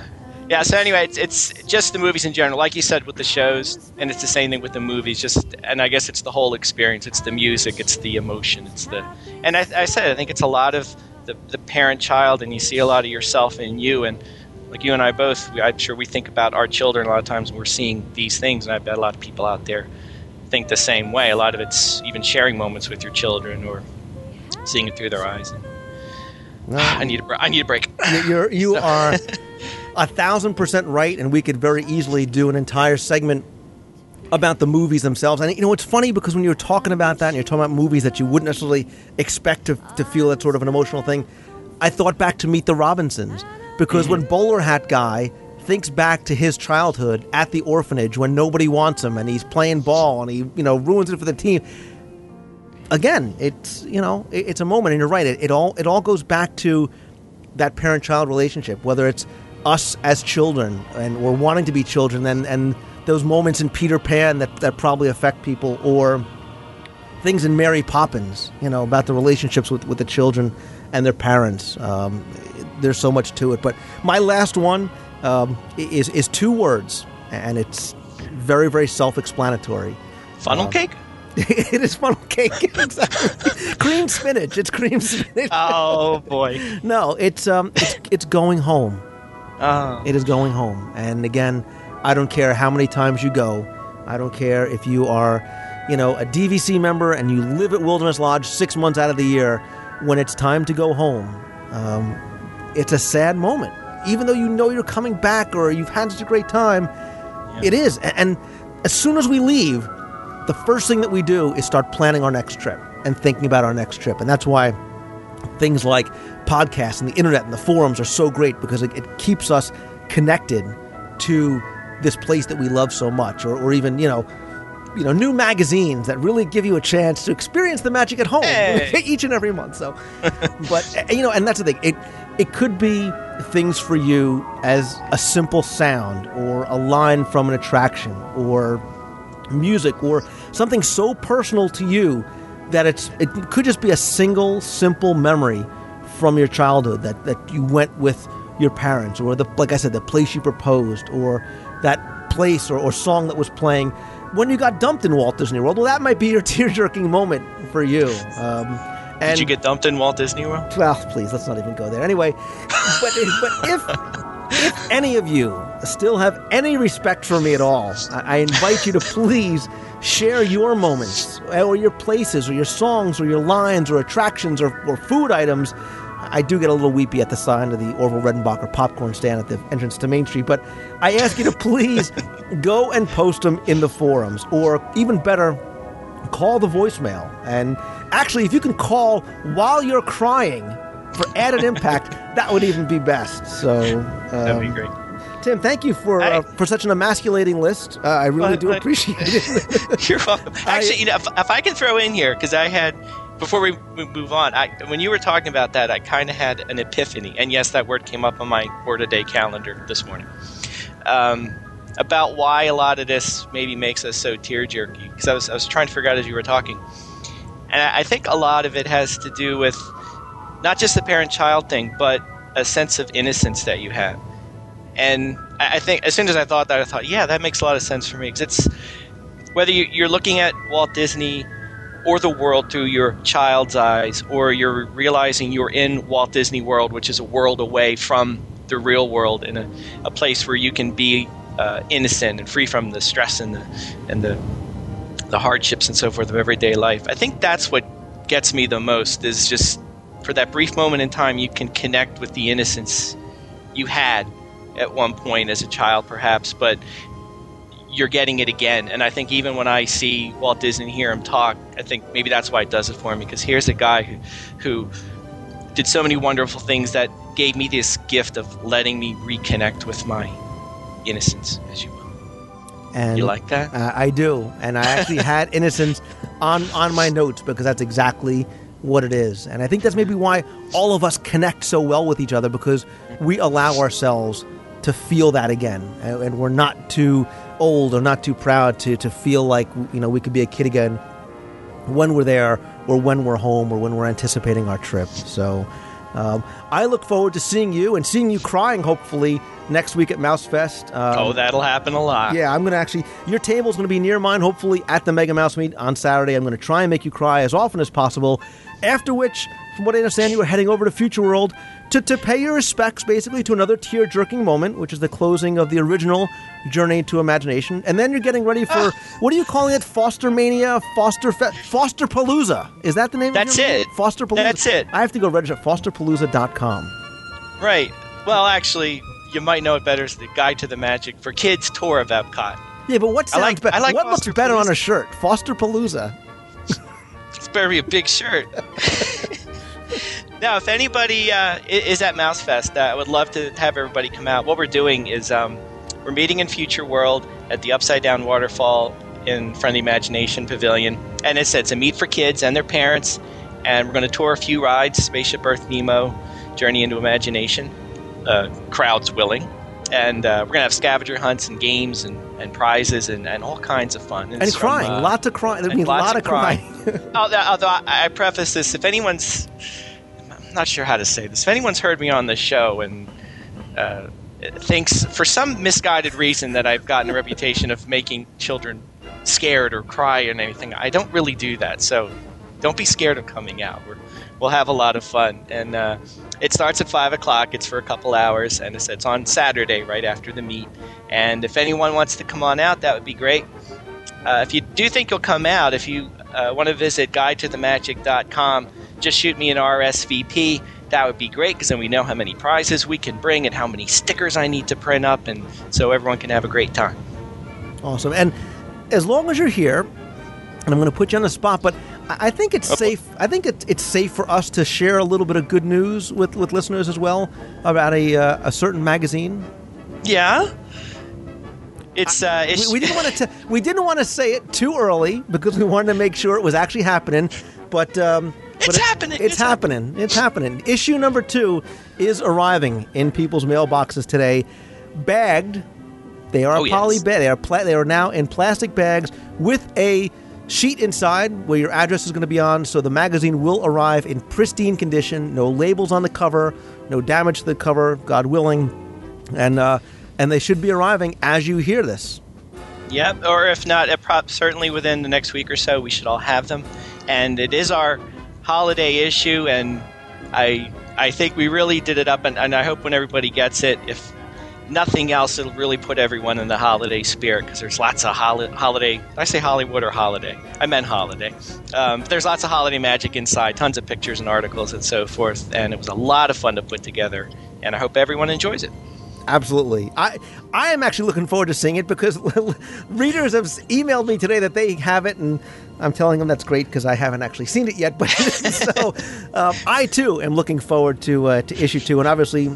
Yeah, so anyway, it's just the movies in general. Like you said with the shows, and it's the same thing with the movies. And I guess it's the whole experience. It's the music. It's the emotion. And I think it's a lot of the parent-child, and you see a lot of yourself in you. And like you and I both, I'm sure we think about our children a lot of times when we're seeing these things. And I bet a lot of people out there think the same way. A lot of it's even sharing moments with your children or seeing it through their eyes. I need a break. You are... 1,000% right, and we could very easily do an entire segment about the movies themselves. And, you know, it's funny because when you're talking about that and you're talking about movies that you wouldn't necessarily expect to feel that sort of an emotional thing, I thought back to Meet the Robinsons, because when Bowler Hat Guy thinks back to his childhood at the orphanage when nobody wants him and he's playing ball and he, you know, ruins it for the team. Again, it's, you know, it's a moment, and you're right. It all goes back to that parent-child relationship, whether it's us as children, and we're wanting to be children, and those moments in Peter Pan that probably affect people, or things in Mary Poppins, you know, about the relationships with the children and their parents. There's so much to it. But my last one is two words, and it's very, very self-explanatory. Funnel cake? It is funnel cake, exactly. Cream spinach. It's cream spinach. Oh, boy. No, it's going home. It is going home. And again, I don't care how many times you go. I don't care if you are, you know, a DVC member and you live at Wilderness Lodge 6 months out of the year. When it's time to go home, it's a sad moment. Even though you know you're coming back or you've had such a great time, It is. And as soon as we leave, the first thing that we do is start planning our next trip and thinking about our next trip. And that's why things like podcasts and the internet and the forums are so great, because it keeps us connected to this place that we love so much, or even, you know, new magazines that really give you a chance to experience the magic at home each and every month. So, but you know, and that's the thing. It could be things for you as a simple sound or a line from an attraction or music or something so personal to you that it could just be a single, simple memory from your childhood that you went with your parents, or like I said, the place you proposed, or that place or song that was playing when you got dumped in Walt Disney World. Well, that might be your tear-jerking moment for you. Did you get dumped in Walt Disney World? Well, please, let's not even go there. Anyway, but if any of you still have any respect for me at all, I invite you to please share your moments or your places or your songs or your lines or attractions or food items. I do get a little weepy at the sign of the Orville Redenbacher popcorn stand at the entrance to Main Street, but I ask you to please go and post them in the forums, or even better, call the voicemail. And actually, if you can call while you're crying for added impact, that would even be best. So that'd be great. Tim, thank you for such an emasculating list. I really do appreciate it. You're welcome. Actually, if I can throw in here, because I had, before we move on, when you were talking about that, I kind of had an epiphany. And yes, that word came up on my Word a Day calendar this morning. About why a lot of this maybe makes us so tear-jerky. Because I was trying to figure out as you were talking. And I think a lot of it has to do with not just the parent-child thing, but a sense of innocence that you have. And I think as soon as I thought that, I thought, yeah, that makes a lot of sense for me. Because it's whether you're looking at Walt Disney or the world through your child's eyes, or you're realizing you're in Walt Disney World, which is a world away from the real world, in a place where you can be innocent and free from the stress and the hardships and so forth of everyday life. I think that's what gets me the most, is just for that brief moment in time you can connect with the innocence you had at one point as a child perhaps, but you're getting it again. And I think even when I see Walt Disney and hear him talk, I think maybe that's why it does it for me, because here's a guy who did so many wonderful things that gave me this gift of letting me reconnect with my innocence, as you will. And you like that? I do. And I actually had innocence on my notes, because that's exactly what it is. And I think that's maybe why all of us connect so well with each other, because we allow ourselves to feel that again, and we're not too old or not too proud to feel like we could be a kid again when we're there, or when we're home, or when we're anticipating our trip. So I look forward to seeing you, and seeing you crying hopefully next week at Mouse Fest. That'll happen a lot. Yeah, I'm gonna actually, your table's gonna be near mine hopefully at the Mega Mouse Meet on Saturday. I'm gonna try and make you cry as often as possible. After which, from what I understand, you are heading over to Future World to pay your respects, basically, to another tear-jerking moment, which is the closing of the original Journey to Imagination. And then you're getting ready for, what are you calling it? Foster Mania? Fosterpalooza? Is that the name of your movie? Fosterpalooza. That's it. I have to go register at fosterpalooza.com. Right. Well, actually, you might know it better as the Guide to the Magic for Kids Tour of Epcot. Yeah, but what sounds better? What looks better on a shirt? Fosterpalooza. It's better be a big shirt. Now, if anybody is at Mouse Fest, I would love to have everybody come out. What we're doing is we're meeting in Future World at the Upside Down Waterfall in front of the Imagination Pavilion. And it's a meet for kids and their parents. And we're going to tour a few rides, Spaceship Earth, Nemo, Journey into Imagination, crowds willing. And we're going to have scavenger hunts and games and prizes and all kinds of fun. And crying. Lots of crying. There'll be a lot of crying. Although I preface this, if anyone's... not sure how to say this. If anyone's heard me on the show and thinks for some misguided reason that I've gotten a reputation of making children scared or cry and anything, I don't really do that. So don't be scared of coming out. We'll have a lot of fun. And it starts at 5 o'clock. It's for a couple hours. And it's on Saturday right after the meet. And if anyone wants to come on out, that would be great. If you do think you'll come out, if you want to visit guidetothemagic.com, just shoot me an RSVP. That would be great, because then we know how many prizes we can bring and how many stickers I need to print up, and so everyone can have a great time. Awesome. And as long as you're here, and I'm going to put you on the spot, but I think it's safe. I think it's safe for us to share a little bit of good news with listeners as well about a certain magazine. Yeah. We didn't want to say it too early, because we wanted to make sure it was actually happening, but. It's happening. Issue number 2 is arriving in people's mailboxes today. Bagged. They are poly bag. They are now in plastic bags with a sheet inside where your address is going to be on. So the magazine will arrive in pristine condition. No labels on the cover. No damage to the cover, God willing. And they should be arriving as you hear this. Yep. Or if not, certainly within the next week or so, we should all have them. And it is our holiday issue, and I think we really did it up, and I hope when everybody gets it, if nothing else, it'll really put everyone in the holiday spirit, because there's lots of holiday. Did I say Hollywood or holiday? I meant holiday. There's lots of holiday magic inside, tons of pictures and articles and so forth, and it was a lot of fun to put together, and I hope everyone enjoys it. Absolutely. I am actually looking forward to seeing it, because readers have emailed me today that they have it, and I'm telling them that's great because I haven't actually seen it yet. But so I, too, am looking forward to Issue 2. And obviously,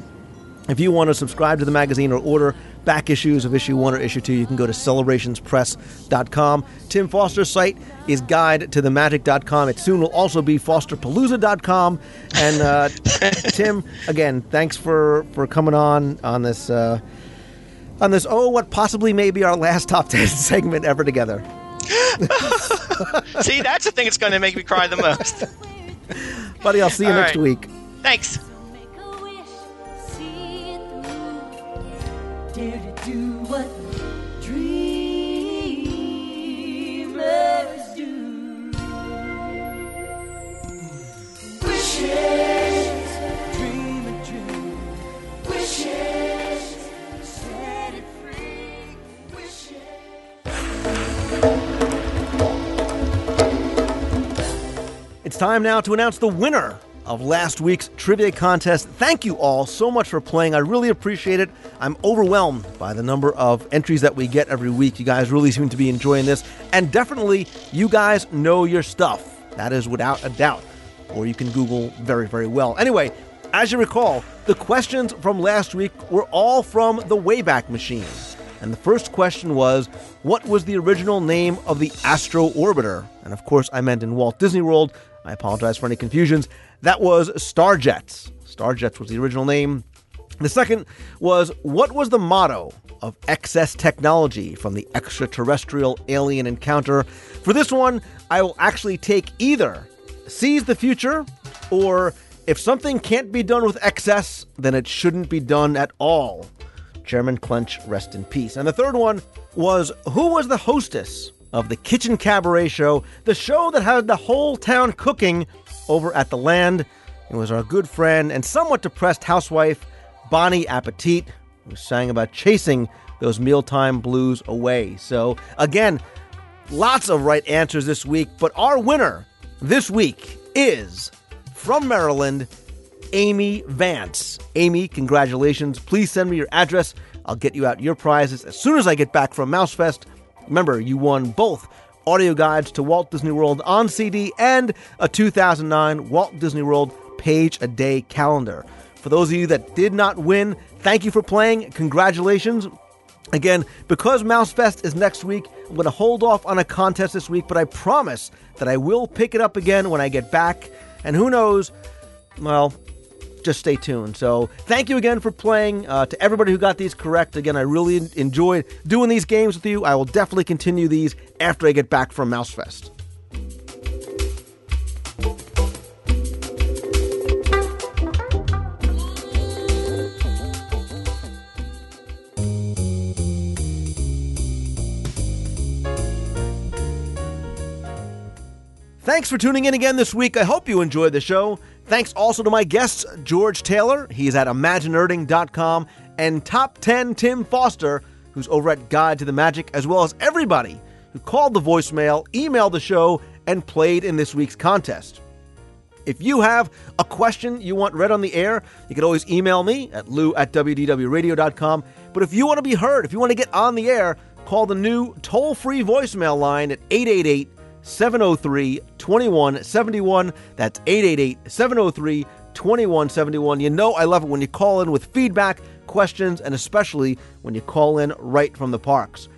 if you want to subscribe to the magazine or order back issues of Issue 1 or Issue 2, you can go to celebrationspress.com. Tim Foster's site is guidetothemagic.com. It soon will also be fosterpalooza.com. And Tim, again, thanks for coming on this, what possibly may be our last Top 10 segment ever together. See, that's the thing that's going to make me cry the most. Buddy, I'll see you next week. Thanks. Dare to do what dreamers do. Wishes, dream a dream. Wishes, set it free. Wishes. It's time now to announce the winner of last week's trivia contest. Thank you all so much for playing. I really appreciate it. I'm overwhelmed by the number of entries that we get every week. You guys really seem to be enjoying this. And definitely, you guys know your stuff. That is without a doubt. Or you can Google very, very well. Anyway, as you recall, the questions from last week were all from the Wayback Machine. And the first question was, what was the original name of the Astro Orbiter? And of course, I meant in Walt Disney World. I apologize for any confusions. That was Starjets. Starjets was the original name. The second was, what was the motto of Excess Technology from the Extraterrestrial Alien Encounter? For this one, I will actually take either Seize the Future or If Something Can't Be Done with Excess, Then It Shouldn't Be Done at All. Chairman Clench, rest in peace. And the third one was, who was the hostess of the Kitchen Cabaret Show, the show that had the whole town cooking over at the Land? It was our good friend and somewhat depressed housewife, Bonnie Appetit, who sang about chasing those mealtime blues away. So, again, lots of right answers this week, but our winner this week is, from Maryland, Amy Vance. Amy, congratulations. Please send me your address. I'll get you out your prizes as soon as I get back from MouseFest. Remember, you won both audio guides to Walt Disney World on CD and a 2009 Walt Disney World page-a-day calendar. For those of you that did not win, thank you for playing. Congratulations. Again, because MouseFest is next week, I'm going to hold off on a contest this week, but I promise that I will pick it up again when I get back. And who knows? Well, just stay tuned. So thank you again for playing, to everybody who got these correct. Again, I really enjoyed doing these games with you. I will definitely continue these after I get back from MouseFest. Thanks for tuning in again this week. I hope you enjoyed the show. Thanks also to my guests, George Taylor, he's at imaginerding.com, and Top 10 Tim Foster, who's over at Guide to the Magic, as well as everybody who called the voicemail, emailed the show, and played in this week's contest. If you have a question you want read on the air, you can always email me at lou@wdwradio.com. But if you want to be heard, if you want to get on the air, call the new toll-free voicemail line at 888 703-2171. That's 888-703-2171. You know I love it when you call in with feedback, questions, and especially when you call in right from the parks.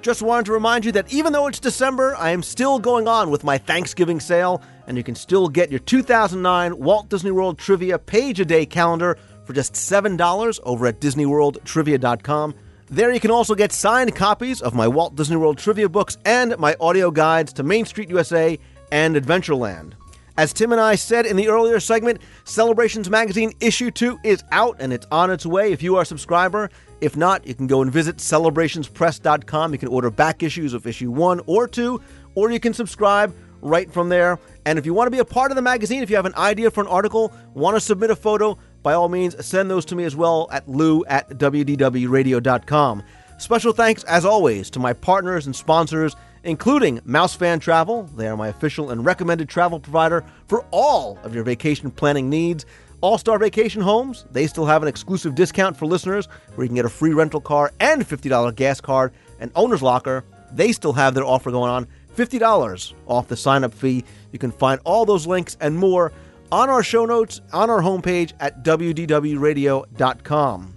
Just wanted to remind you that even though it's December, I am still going on with my Thanksgiving sale, and you can still get your 2009 Walt Disney World Trivia Page-a-Day calendar for just $7 over at DisneyWorldTrivia.com. There you can also get signed copies of my Walt Disney World trivia books and my audio guides to Main Street USA and Adventureland. As Tim and I said in the earlier segment, Celebrations Magazine Issue 2 is out and it's on its way if you are a subscriber. If not, you can go and visit celebrationspress.com. You can order back issues of Issue 1 or 2, or you can subscribe right from there. And if you want to be a part of the magazine, if you have an idea for an article, want to submit a photo, by all means, send those to me as well at lou@wdwradio.com. Special thanks, as always, to my partners and sponsors, including Mouse Fan Travel. They are my official and recommended travel provider for all of your vacation planning needs. All Star Vacation Homes, they still have an exclusive discount for listeners where you can get a free rental car and $50 gas card. And Owner's Locker, they still have their offer going on, $50 off the sign-up fee. You can find all those links and more on our show notes, on our homepage at wdwradio.com.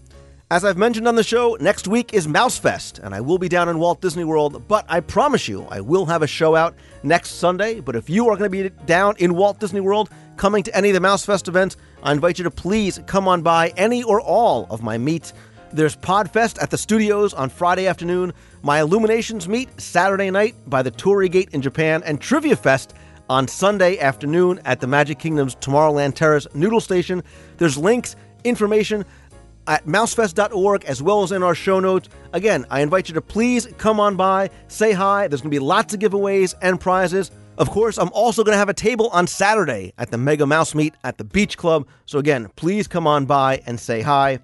As I've mentioned on the show, next week is Mouse Fest, and I will be down in Walt Disney World, but I promise you I will have a show out next Sunday. But if you are going to be down in Walt Disney World, coming to any of the Mouse Fest events, I invite you to please come on by any or all of my meets. There's Podfest at the studios on Friday afternoon, my Illuminations meet Saturday night by the Torii Gate in Japan, and Trivia Fest on Sunday afternoon at the Magic Kingdom's Tomorrowland Terrace Noodle Station. There's links, information at mousefest.org, as well as in our show notes. Again, I invite you to please come on by, say hi. There's going to be lots of giveaways and prizes. Of course, I'm also going to have a table on Saturday at the Mega Mouse Meet at the Beach Club. So again, please come on by and say hi.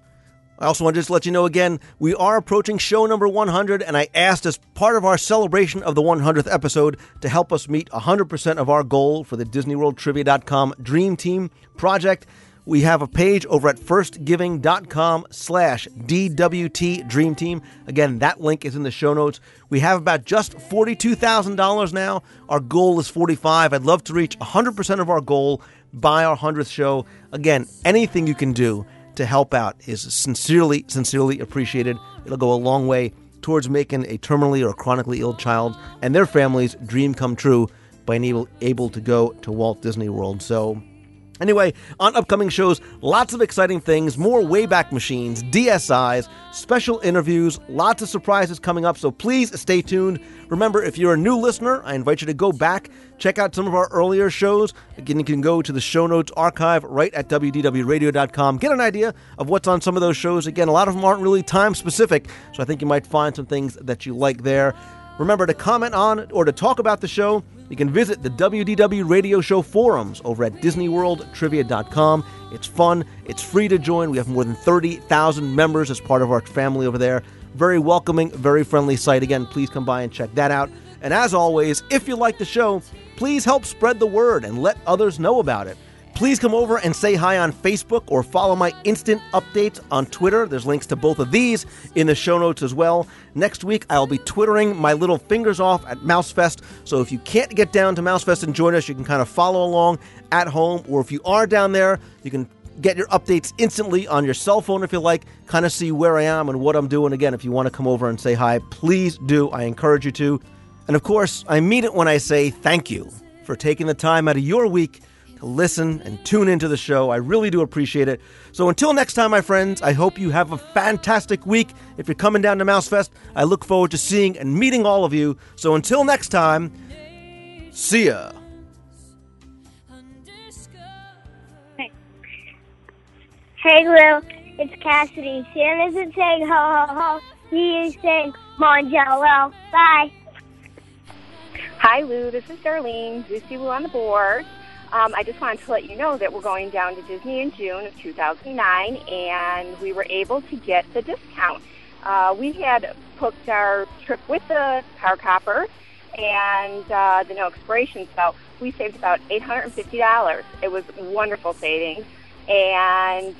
I also want to just let you know again, we are approaching show number 100, and I asked as part of our celebration of the 100th episode to help us meet 100% of our goal for the DisneyWorldTrivia.com Dream Team project. We have a page over at firstgiving.com/DWT Dream Team. Again, that link is in the show notes. We have about just $42,000 now. Our goal is $45,000. I'd love to reach 100% of our goal by our 100th show. Again, anything you can do to help out is sincerely appreciated. It'll go a long way towards making a terminally or chronically ill child and their family's dream come true by being able to go to Walt Disney World. So anyway, on upcoming shows, lots of exciting things, more Wayback Machines, DSIs, special interviews, lots of surprises coming up, so please stay tuned. Remember, if you're a new listener, I invite you to go back, check out some of our earlier shows. Again, you can go to the show notes archive right at wdwradio.com, get an idea of what's on some of those shows. Again, a lot of them aren't really time-specific, so I think you might find some things that you like there. Remember to comment on or to talk about the show. You can visit the WDW Radio Show forums over at DisneyWorldTrivia.com. It's fun. It's free to join. We have more than 30,000 members as part of our family over there. Very welcoming, very friendly site. Again, please come by and check that out. And as always, if you like the show, please help spread the word and let others know about it. Please come over and say hi on Facebook or follow my instant updates on Twitter. There's links to both of these in the show notes as well. Next week, I'll be twittering my little fingers off at MouseFest. So if you can't get down to MouseFest and join us, you can kind of follow along at home. Or if you are down there, you can get your updates instantly on your cell phone if you like. Kind of see where I am and what I'm doing. Again, if you want to come over and say hi, please do. I encourage you to. And of course, I mean it when I say thank you for taking the time out of your week listen and tune into the show. I really do appreciate it. So until next time, my friends, I hope you have a fantastic week. If you're coming down to Mouse Fest, I look forward to seeing and meeting all of you. So until next time, see ya. Hey, Lou, it's Cassidy. Sam isn't saying ho, ho, ho. He is saying Mongello. Bye. Hi, Lou. This is Darlene. Lucy Lou on the board. I just wanted to let you know that we're going down to Disney in June of 2009, and we were able to get the discount. We had booked our trip with the car copper and the no expiration, so we saved about $850. It was wonderful savings, and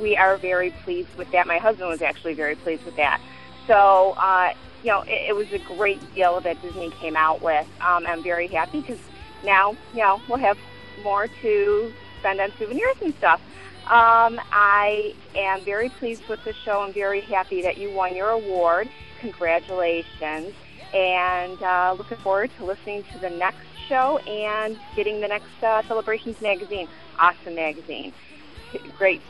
we are very pleased with that. My husband was actually very pleased with that. So, you know, it was a great deal that Disney came out with. I'm very happy because now, you know, we'll have more to spend on souvenirs and stuff. I am very pleased with the show. I'm very happy that you won your award. Congratulations. And looking forward to listening to the next show and getting the next Celebrations magazine. Awesome magazine. Great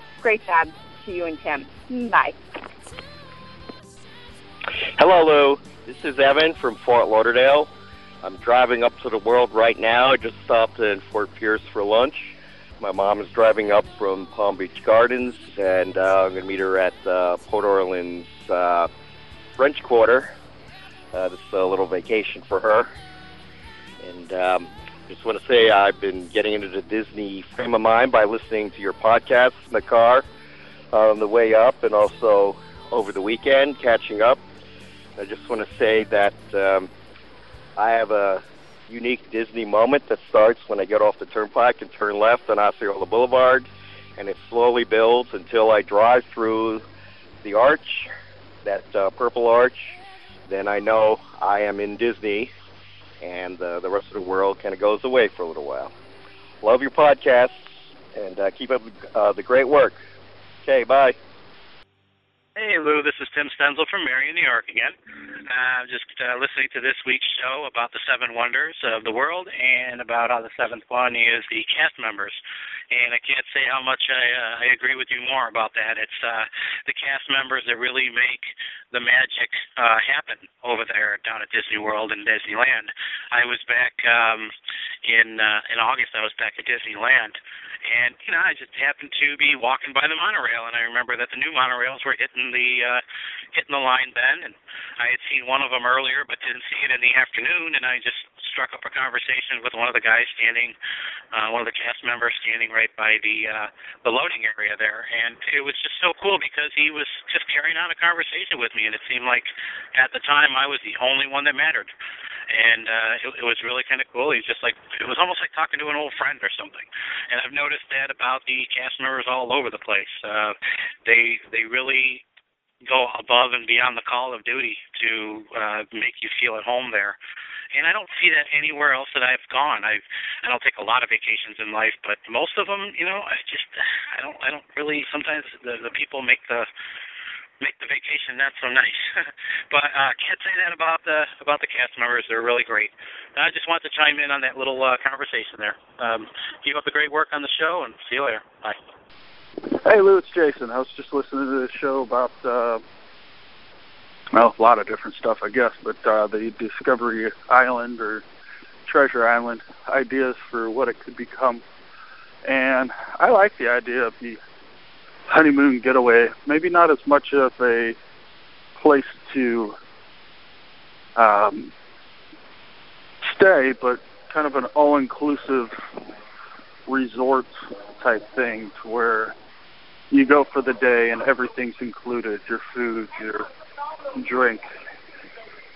job to you and Tim. Bye. Hello, Lou. This is Evan from Fort Lauderdale. I'm driving up to the world right now. I just stopped in Fort Pierce for lunch. My mom is driving up from Palm Beach Gardens, and I'm going to meet her at Port Orleans French Quarter. This is a little vacation for her. And Just want to say I've been getting into the Disney frame of mind by listening to your podcasts in the car on the way up and also over the weekend catching up. I just want to say that I have a unique Disney moment that starts when I get off the turnpike and turn left on Osceola Boulevard, and it slowly builds until I drive through the arch, that purple arch. Then I know I am in Disney, and the rest of the world kind of goes away for a little while. Love your podcast, and keep up the great work. Okay, bye. Hey, Lou, this is Tim Stenzel from Marion, New York again. Just listening to this week's show about the seven wonders of the world and about how the seventh one is the cast members. And I can't say how much I agree with you more about that. It's the cast members that really make the magic happen over there down at Disney World and Disneyland. I was back in August. I was back at Disneyland. And, you know, I just happened to be walking by the monorail, and I remember that the new monorails were hitting the line then, and I had seen one of them earlier but didn't see it in the afternoon, and I just struck up a conversation with one of the guys standing, one of the cast members standing right by the loading area there, and it was just so cool because he was just carrying on a conversation with me, and it seemed like at the time I was the only one that mattered. And it was really kind of cool. He was just like, it was almost like talking to an old friend or something. And I've noticed that about the cast members all over the place. They really go above and beyond the call of duty to make you feel at home there. And I don't see that anywhere else that I've gone. I don't take a lot of vacations in life, but most of them, you know, I don't really. Sometimes the people make the vacation not so nice. But I can't say that about the cast members. They're really great. And I just want to chime in on that little conversation there. Keep up the great work on the show, and see you later. Bye. Hey, Lou, it's Jason. I was just listening to this show about, a lot of different stuff, I guess, but the Discovery Island or Treasure Island ideas for what it could become. And I like the idea of the honeymoon getaway, maybe not as much of a place to stay, but kind of an all-inclusive resort type thing to where you go for the day and everything's included, your food, your drink,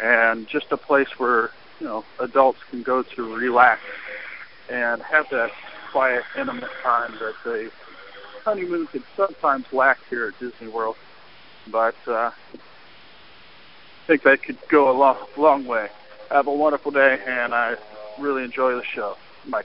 and just a place where, you know, adults can go to relax and have that quiet, intimate time that they honeymoon can sometimes lack here at Disney World, but I think that could go a long way. Have a wonderful day, and I really enjoy the show. Bye.